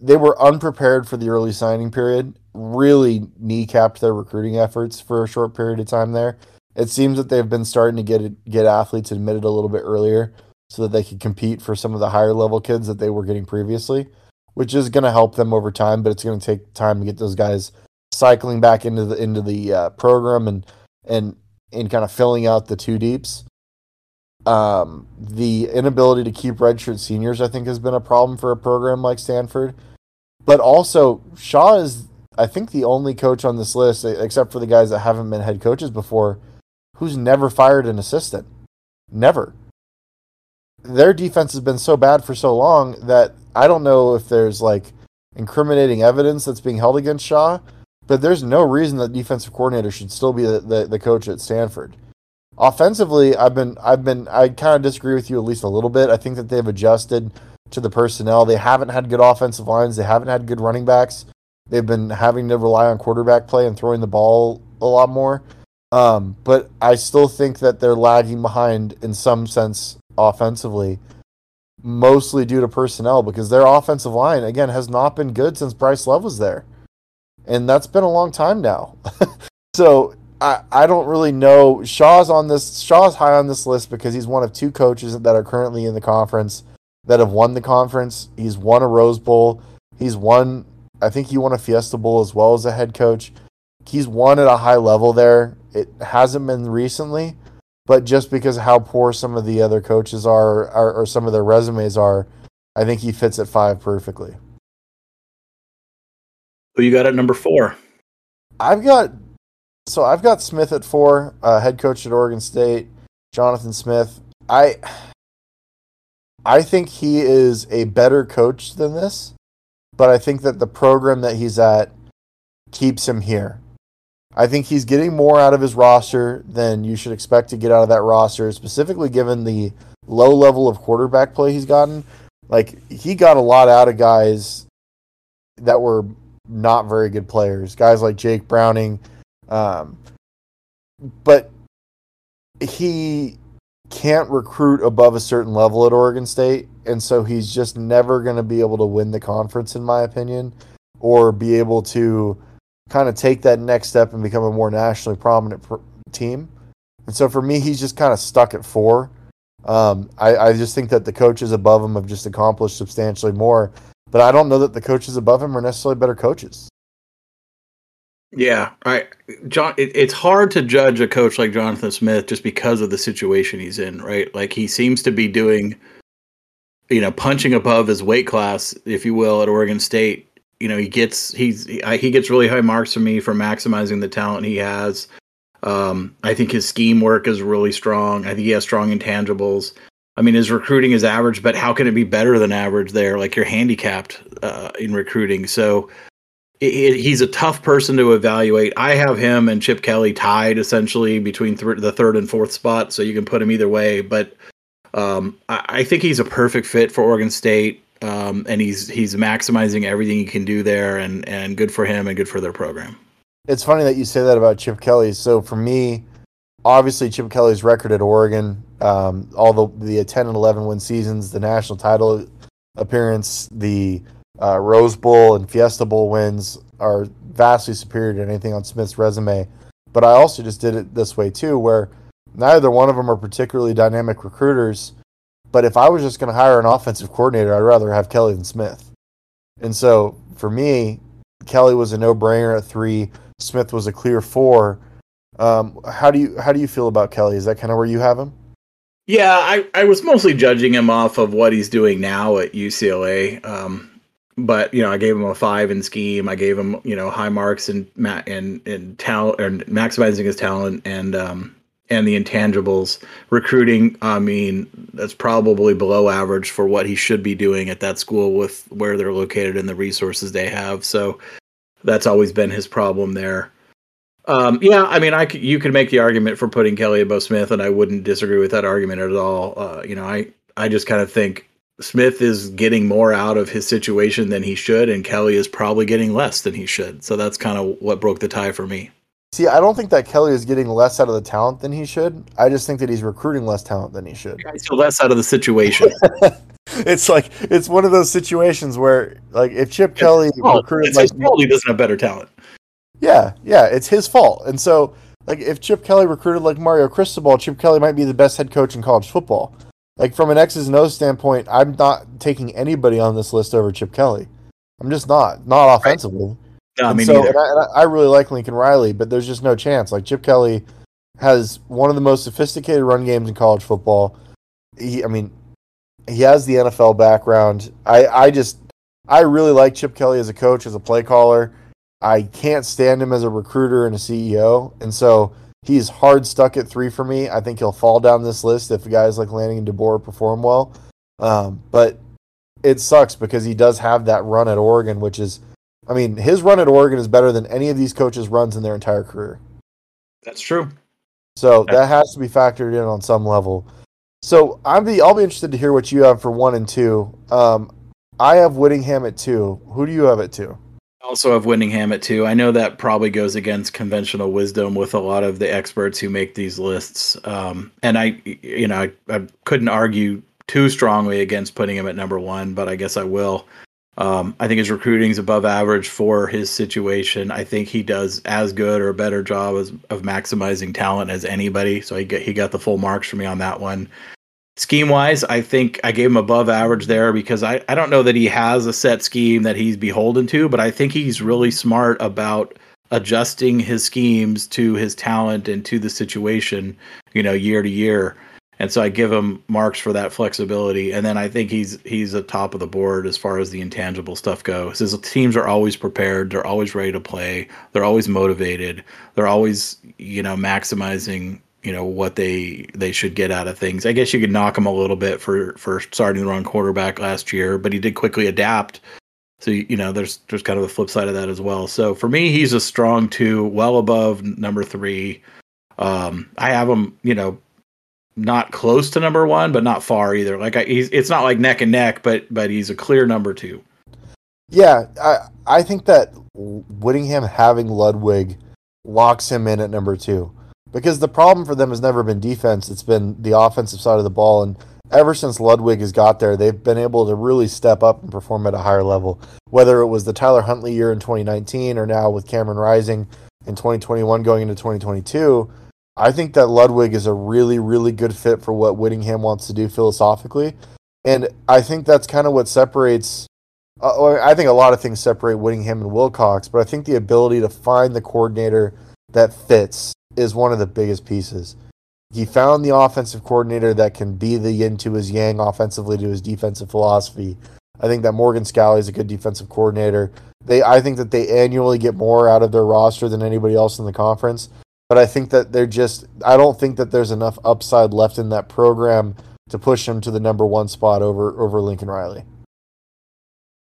they were unprepared for the early signing period really kneecapped their recruiting efforts for a short period of time there. It seems that they've been starting to get get athletes admitted a little bit earlier so that they could compete for some of the higher level kids that they were getting previously, which is going to help them over time, but it's going to take time to get those guys cycling back into the into the uh, program and and and kind of filling out the two deeps. Um, the inability to keep redshirt seniors, I think, has been a problem for a program like Stanford. But also, Shaw is, I think, the only coach on this list, except for the guys that haven't been head coaches before, who's never fired an assistant. Never. Their defense has been so bad for so long that I don't know if there's, like, incriminating evidence that's being held against Shaw, but there's no reason that defensive coordinator should still be the, the, the coach at Stanford. Offensively, I've been, I've been, I kind of disagree with you at least a little bit. I think that they've adjusted to the personnel. They haven't had good offensive lines. They haven't had good running backs. They've been having to rely on quarterback play and throwing the ball a lot more. Um, but I still think that they're lagging behind in some sense offensively, mostly due to personnel, because their offensive line, again, has not been good since Bryce Love was there. And that's been a long time now. So, I, I don't really know. Shaw's on this. Shaw's high on this list because he's one of two coaches that are currently in the conference that have won the conference. He's won a Rose Bowl. He's won, I think he won a Fiesta Bowl as well as a head coach. He's won at a high level there. It hasn't been recently, but just because of how poor some of the other coaches are or, or some of their resumes are, I think he fits at five perfectly. Who you got at number four? I've got... So I've got Smith at four, uh, head coach at Oregon State, Jonathan Smith. I I think he is a better coach than this, but I think that the program that he's at keeps him here. I think he's getting more out of his roster than you should expect to get out of that roster, specifically given the low level of quarterback play he's gotten. Like, he got a lot out of guys that were not very good players, guys like Jake Browning. Um, but he can't recruit above a certain level at Oregon State, and so he's just never going to be able to win the conference, in my opinion. or be able to kind of take that next step and become a more nationally prominent pr- team. And so for me, he's just kind of stuck at four. Um, I, I just think that the coaches above him have just accomplished substantially more. But I don't know that the coaches above him are necessarily better coaches. Yeah, I, John. It, it's hard to judge a coach like Jonathan Smith just because of the situation he's in, right? Like he seems to be doing, you know, punching above his weight class, if you will, at Oregon State. You know, he gets he's he gets really high marks from me for maximizing the talent he has. Um, I think his scheme work is really strong. I think he has strong intangibles. I mean, his recruiting is average, but how can it be better than average there? Like, you're handicapped uh, in recruiting. So it, it, he's a tough person to evaluate. I have him and Chip Kelly tied, essentially, between th- the third and fourth spot, so you can put him either way. But um, I, I think he's a perfect fit for Oregon State, um, and he's he's maximizing everything he can do there, and, and good for him and good for their program. It's funny that you say that about Chip Kelly. So for me, obviously, Chip Kelly's record at Oregon, um, all the the ten and eleven win seasons, the national title appearance, the uh, Rose Bowl and Fiesta Bowl wins are vastly superior to anything on Smith's resume. But I also just did it this way, too, where neither one of them are particularly dynamic recruiters. But if I was just going to hire an offensive coordinator, I'd rather have Kelly than Smith. And so for me, Kelly was a no-brainer at three. Smith was a clear four. Um, how do you how do you feel about Kelly? Is that kind of where you have him? Yeah, I, I was mostly judging him off of what he's doing now at U C L A. Um, but you know, I gave him a five in scheme. I gave him you know high marks and ma- and and talent and maximizing his talent and um and the intangibles. Recruiting, I mean, that's probably below average for what he should be doing at that school with where they're located and the resources they have. So that's always been his problem there. Um, yeah, I mean, I c- you could make the argument for putting Kelly above Smith, and I wouldn't disagree with that argument at all. Uh, you know, I, I just kind of think Smith is getting more out of his situation than he should, and Kelly is probably getting less than he should. So that's kind of what broke the tie for me. See, I don't think that Kelly is getting less out of the talent than he should. I just think that he's recruiting less talent than he should. He's less out of the situation. It's like it's one of those situations where, like, if Chip it's Kelly fault. recruited, it's like, his fault he doesn't have better talent. Yeah, yeah, it's his fault. And so, like, if Chip Kelly recruited like Mario Cristobal, Chip Kelly might be the best head coach in college football. Like, from an X's and O's standpoint, I'm not taking anybody on this list over Chip Kelly. I'm just not, not offensively. Right. No, and me so, and I, and I really like Lincoln Riley, but there's just no chance. Like, Chip Kelly has one of the most sophisticated run games in college football. He, I mean, he has the N F L background. I, I just, I really like Chip Kelly as a coach, as a play caller. I can't stand him as a recruiter and a C E O, and so he's hard stuck at three for me. I think he'll fall down this list if guys like Lanning and DeBoer perform well. Um, but it sucks because he does have that run at Oregon, which is, I mean, his run at Oregon is better than any of these coaches' runs in their entire career. That's true. So That's that has to be factored in on some level. So I'll be, I'll be interested to hear what you have for one and two. Um, I have Whittingham at two. Who do you have at two? Also have Whittingham at two. I know that probably goes against conventional wisdom with a lot of the experts who make these lists. Um, and I, you know, I, I couldn't argue too strongly against putting him at number one, but I guess I will. Um, I think his recruiting is above average for his situation. I think he does as good or a better job as, of maximizing talent as anybody. So he got, he got the full marks for me on that one. Scheme-wise, I think I gave him above average there because I, I don't know that he has a set scheme that he's beholden to, but I think he's really smart about adjusting his schemes to his talent and to the situation, you know, year to year. And so I give him marks for that flexibility. And then I think he's he's at top of the board as far as the intangible stuff goes. His teams are always prepared. They're always ready to play. They're always motivated. They're always, you know, maximizing you know, what they they should get out of things. I guess you could knock him a little bit for, for starting the wrong quarterback last year, but he did quickly adapt. So, you know, there's there's kind of the flip side of that as well. So for me, he's a strong two, well above number three. Um, I have him, you know, not close to number one, but not far either. Like I, he's, it's not like neck and neck, but but he's a clear number two. Yeah, I, I think that Whittingham having Ludwig locks him in at number two. Because the problem for them has never been defense. It's been the offensive side of the ball. And ever since Ludwig has got there, they've been able to really step up and perform at a higher level. Whether it was the Tyler Huntley year in twenty nineteen or now with Cameron Rising in twenty twenty-one going into twenty twenty-two, I think that Ludwig is a really, really good fit for what Whittingham wants to do philosophically. And I think that's kind of what separates, uh, I think a lot of things separate Whittingham and Wilcox, but I think the ability to find the coordinator that fits is one of the biggest pieces. He found the offensive coordinator that can be the yin to his yang offensively to his defensive philosophy. I think that Morgan Scally is a good defensive coordinator. They, I think that they annually get more out of their roster than anybody else in the conference. But I think that they're just, I don't think that there's enough upside left in that program to push him to the number one spot over, over Lincoln Riley.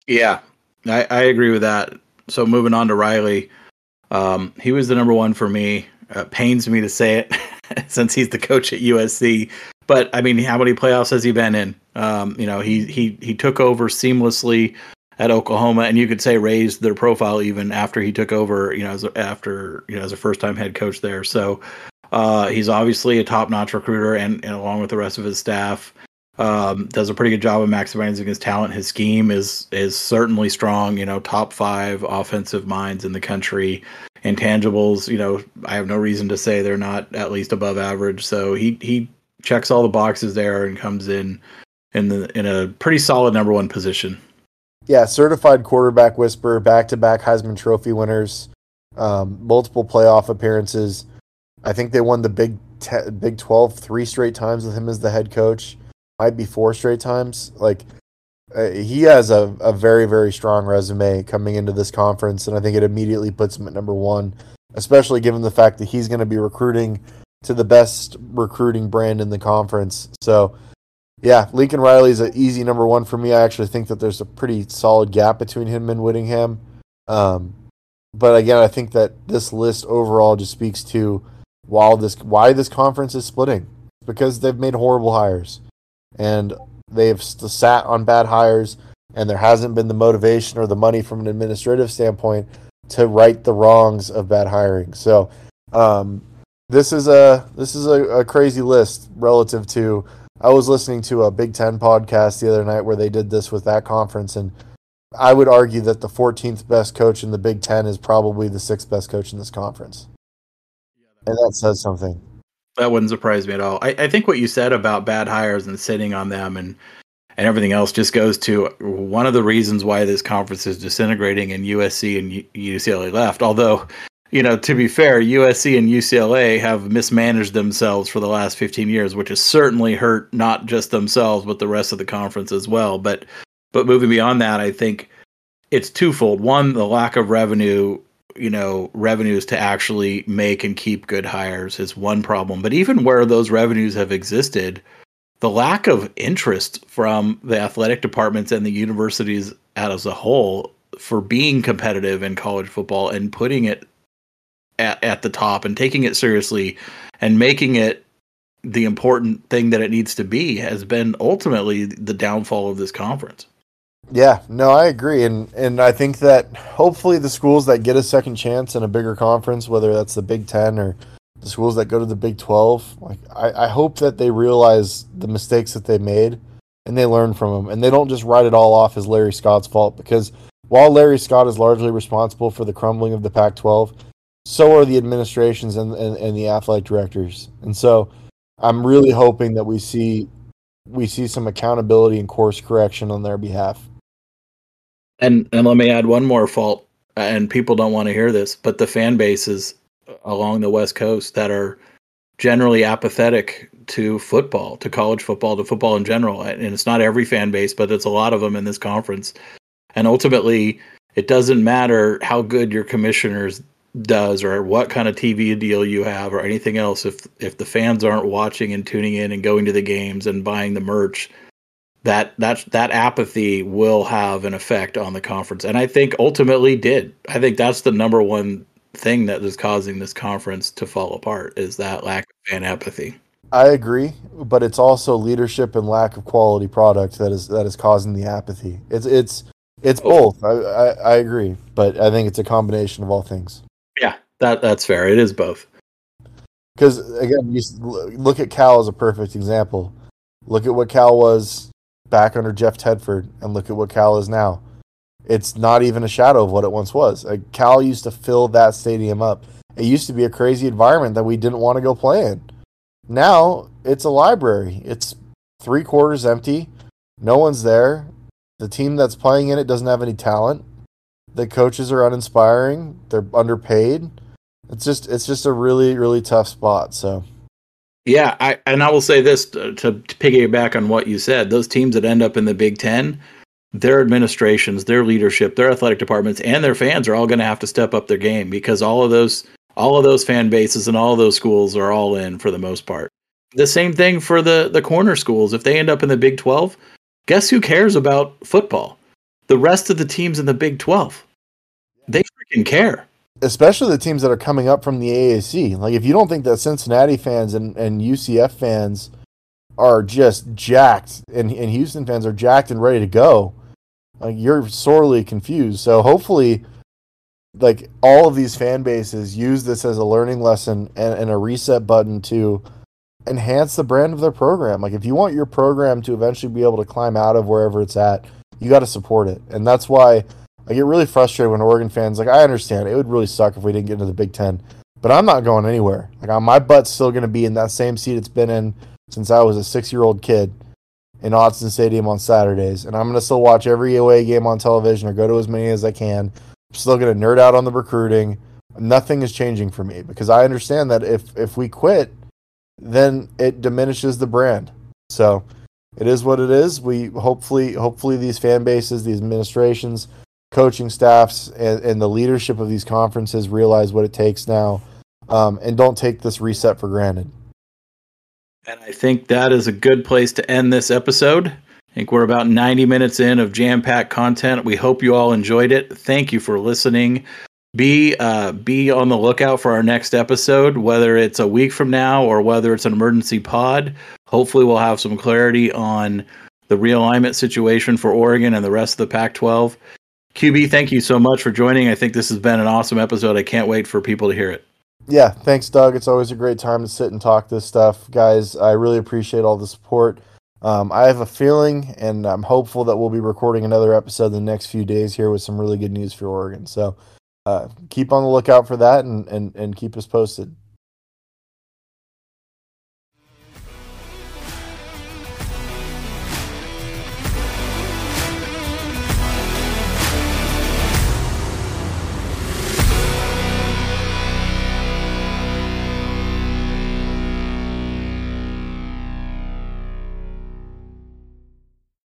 Yeah, I, I agree with that. So moving on to Riley, um, he was the number one for me. Uh, pains me to say it since he's the coach at U S C. But, I mean, how many playoffs has he been in? Um, you know, he, he, he took over seamlessly at Oklahoma, and you could say raised their profile even after he took over, you know, as a, after, you know, as a first-time head coach there. So uh, he's obviously a top-notch recruiter, and, and along with the rest of his staff, um, does a pretty good job of maximizing his talent. His scheme is is certainly strong, you know, top five offensive minds in the country. Intangibles, you know, I have no reason to say they're not at least above average. So he he checks all the boxes there and comes in in the in a pretty solid number one position. Yeah, certified quarterback whisperer, back-to-back Heisman Trophy winners, um, multiple playoff appearances. I think they won the Big Te- Big twelve three straight times with him as the head coach. Might be four straight times. Like uh, he has a, a very, very strong resume coming into this conference, and I think it immediately puts him at number one, especially given the fact that he's going to be recruiting to the best recruiting brand in the conference. So, yeah, Lincoln Riley is an easy number one for me. I actually think that there's a pretty solid gap between him and Whittingham. Um, but again, I think that this list overall just speaks to while this why this conference is splitting. Because they've made horrible hires. And they've sat on bad hires, and there hasn't been the motivation or the money from an administrative standpoint to right the wrongs of bad hiring. So um, this is a this is a, a crazy list relative to... I was listening to a Big Ten podcast the other night where they did this with that conference, and I would argue that the fourteenth best coach in the Big Ten is probably the sixth best coach in this conference. And that says something. That wouldn't surprise me at all. I, I think what you said about bad hires and sitting on them and, and everything else just goes to one of the reasons why this conference is disintegrating and U S C and U C L A left, although... You know, to be fair, U S C and U C L A have mismanaged themselves for the last fifteen years, which has certainly hurt not just themselves, but the rest of the conference as well. But but moving beyond that, I think it's twofold. One, the lack of revenue, you know, revenues to actually make and keep good hires is one problem. But even where those revenues have existed, the lack of interest from the athletic departments and the universities as a whole for being competitive in college football and putting it At, at the top and taking it seriously and making it the important thing that it needs to be has been ultimately the downfall of this conference. Yeah, no, I agree. And, and I think that hopefully the schools that get a second chance in a bigger conference, whether that's the Big Ten or the schools that go to the Big twelve, like I, I hope that they realize the mistakes that they made and they learn from them and they don't just write it all off as Larry Scott's fault, because while Larry Scott is largely responsible for the crumbling of the Pac twelve, so are the administrations and, and, and the athletic directors. And so I'm really hoping that we see we see some accountability and course correction on their behalf. And and let me add one more fault, and people don't want to hear this, but the fan bases along the West Coast that are generally apathetic to football, to college football, to football in general. And it's not every fan base, but it's a lot of them in this conference. And ultimately, it doesn't matter how good your commissioners does or what kind of T V deal you have or anything else, if if the fans aren't watching and tuning in and going to the games and buying the merch, that that that apathy will have an effect on the conference, and I think ultimately did. I think that's the number one thing that is causing this conference to fall apart, is that lack of fan apathy. I agree, but it's also leadership and lack of quality product that is that is causing the apathy. It's it's it's oh. both. I, I I agree, but I think it's a combination of all things. Yeah, that that's fair. It is both. Because, again, you look at Cal as a perfect example. Look at what Cal was back under Jeff Tedford, and look at what Cal is now. It's not even a shadow of what it once was. Like, Cal used to fill that stadium up. It used to be a crazy environment that we didn't want to go play in. Now, it's a library. It's three quarters empty. No one's there. The team that's playing in it doesn't have any talent. The coaches are uninspiring. They're underpaid. It's just it's just a really, really tough spot. So, yeah, I and I will say this to, to piggyback on what you said. Those teams that end up in the Big Ten, their administrations, their leadership, their athletic departments, and their fans are all going to have to step up their game, because all of those all of those fan bases and all of those schools are all in for the most part. The same thing for the, the corner schools. If they end up in the Big twelve, guess who cares about football? The rest of the teams in the Big twelve. They freaking care. Especially the teams that are coming up from the A A C. Like, if you don't think that Cincinnati fans and, and U C F fans are just jacked, and, and Houston fans are jacked and ready to go, like, you're sorely confused. So hopefully, like, all of these fan bases use this as a learning lesson and, and a reset button to enhance the brand of their program. Like, if you want your program to eventually be able to climb out of wherever it's at, you got to support it. And that's why I get really frustrated when Oregon fans, like, I understand it would really suck if we didn't get into the Big Ten, but I'm not going anywhere. Like, my butt's still going to be in that same seat it's been in since I was a six-year-old kid in Autzen Stadium on Saturdays, and I'm going to still watch every away game on television or go to as many as I can. I'm still going to nerd out on the recruiting. Nothing is changing for me, because I understand that if if we quit, then it diminishes the brand. So it is what it is. We hopefully, hopefully these fan bases, these administrations, coaching staffs, and, and the leadership of these conferences realize what it takes now, um, and don't take this reset for granted. And I think that is a good place to end this episode. I think we're about ninety minutes in of jam-packed content. We hope you all enjoyed it. Thank you for listening. Be uh, be on the lookout for our next episode, whether it's a week from now or whether it's an emergency pod. Hopefully we'll have some clarity on the realignment situation for Oregon and the rest of the Pac twelve. Q B, thank you so much for joining. I think this has been an awesome episode. I can't wait for people to hear it. Yeah, thanks, Doug. It's always a great time to sit and talk this stuff. Guys, I really appreciate all the support. Um, I have a feeling, and I'm hopeful, that we'll be recording another episode in the next few days here with some really good news for Oregon. So, Uh, keep on the lookout for that, and, and, and keep us posted.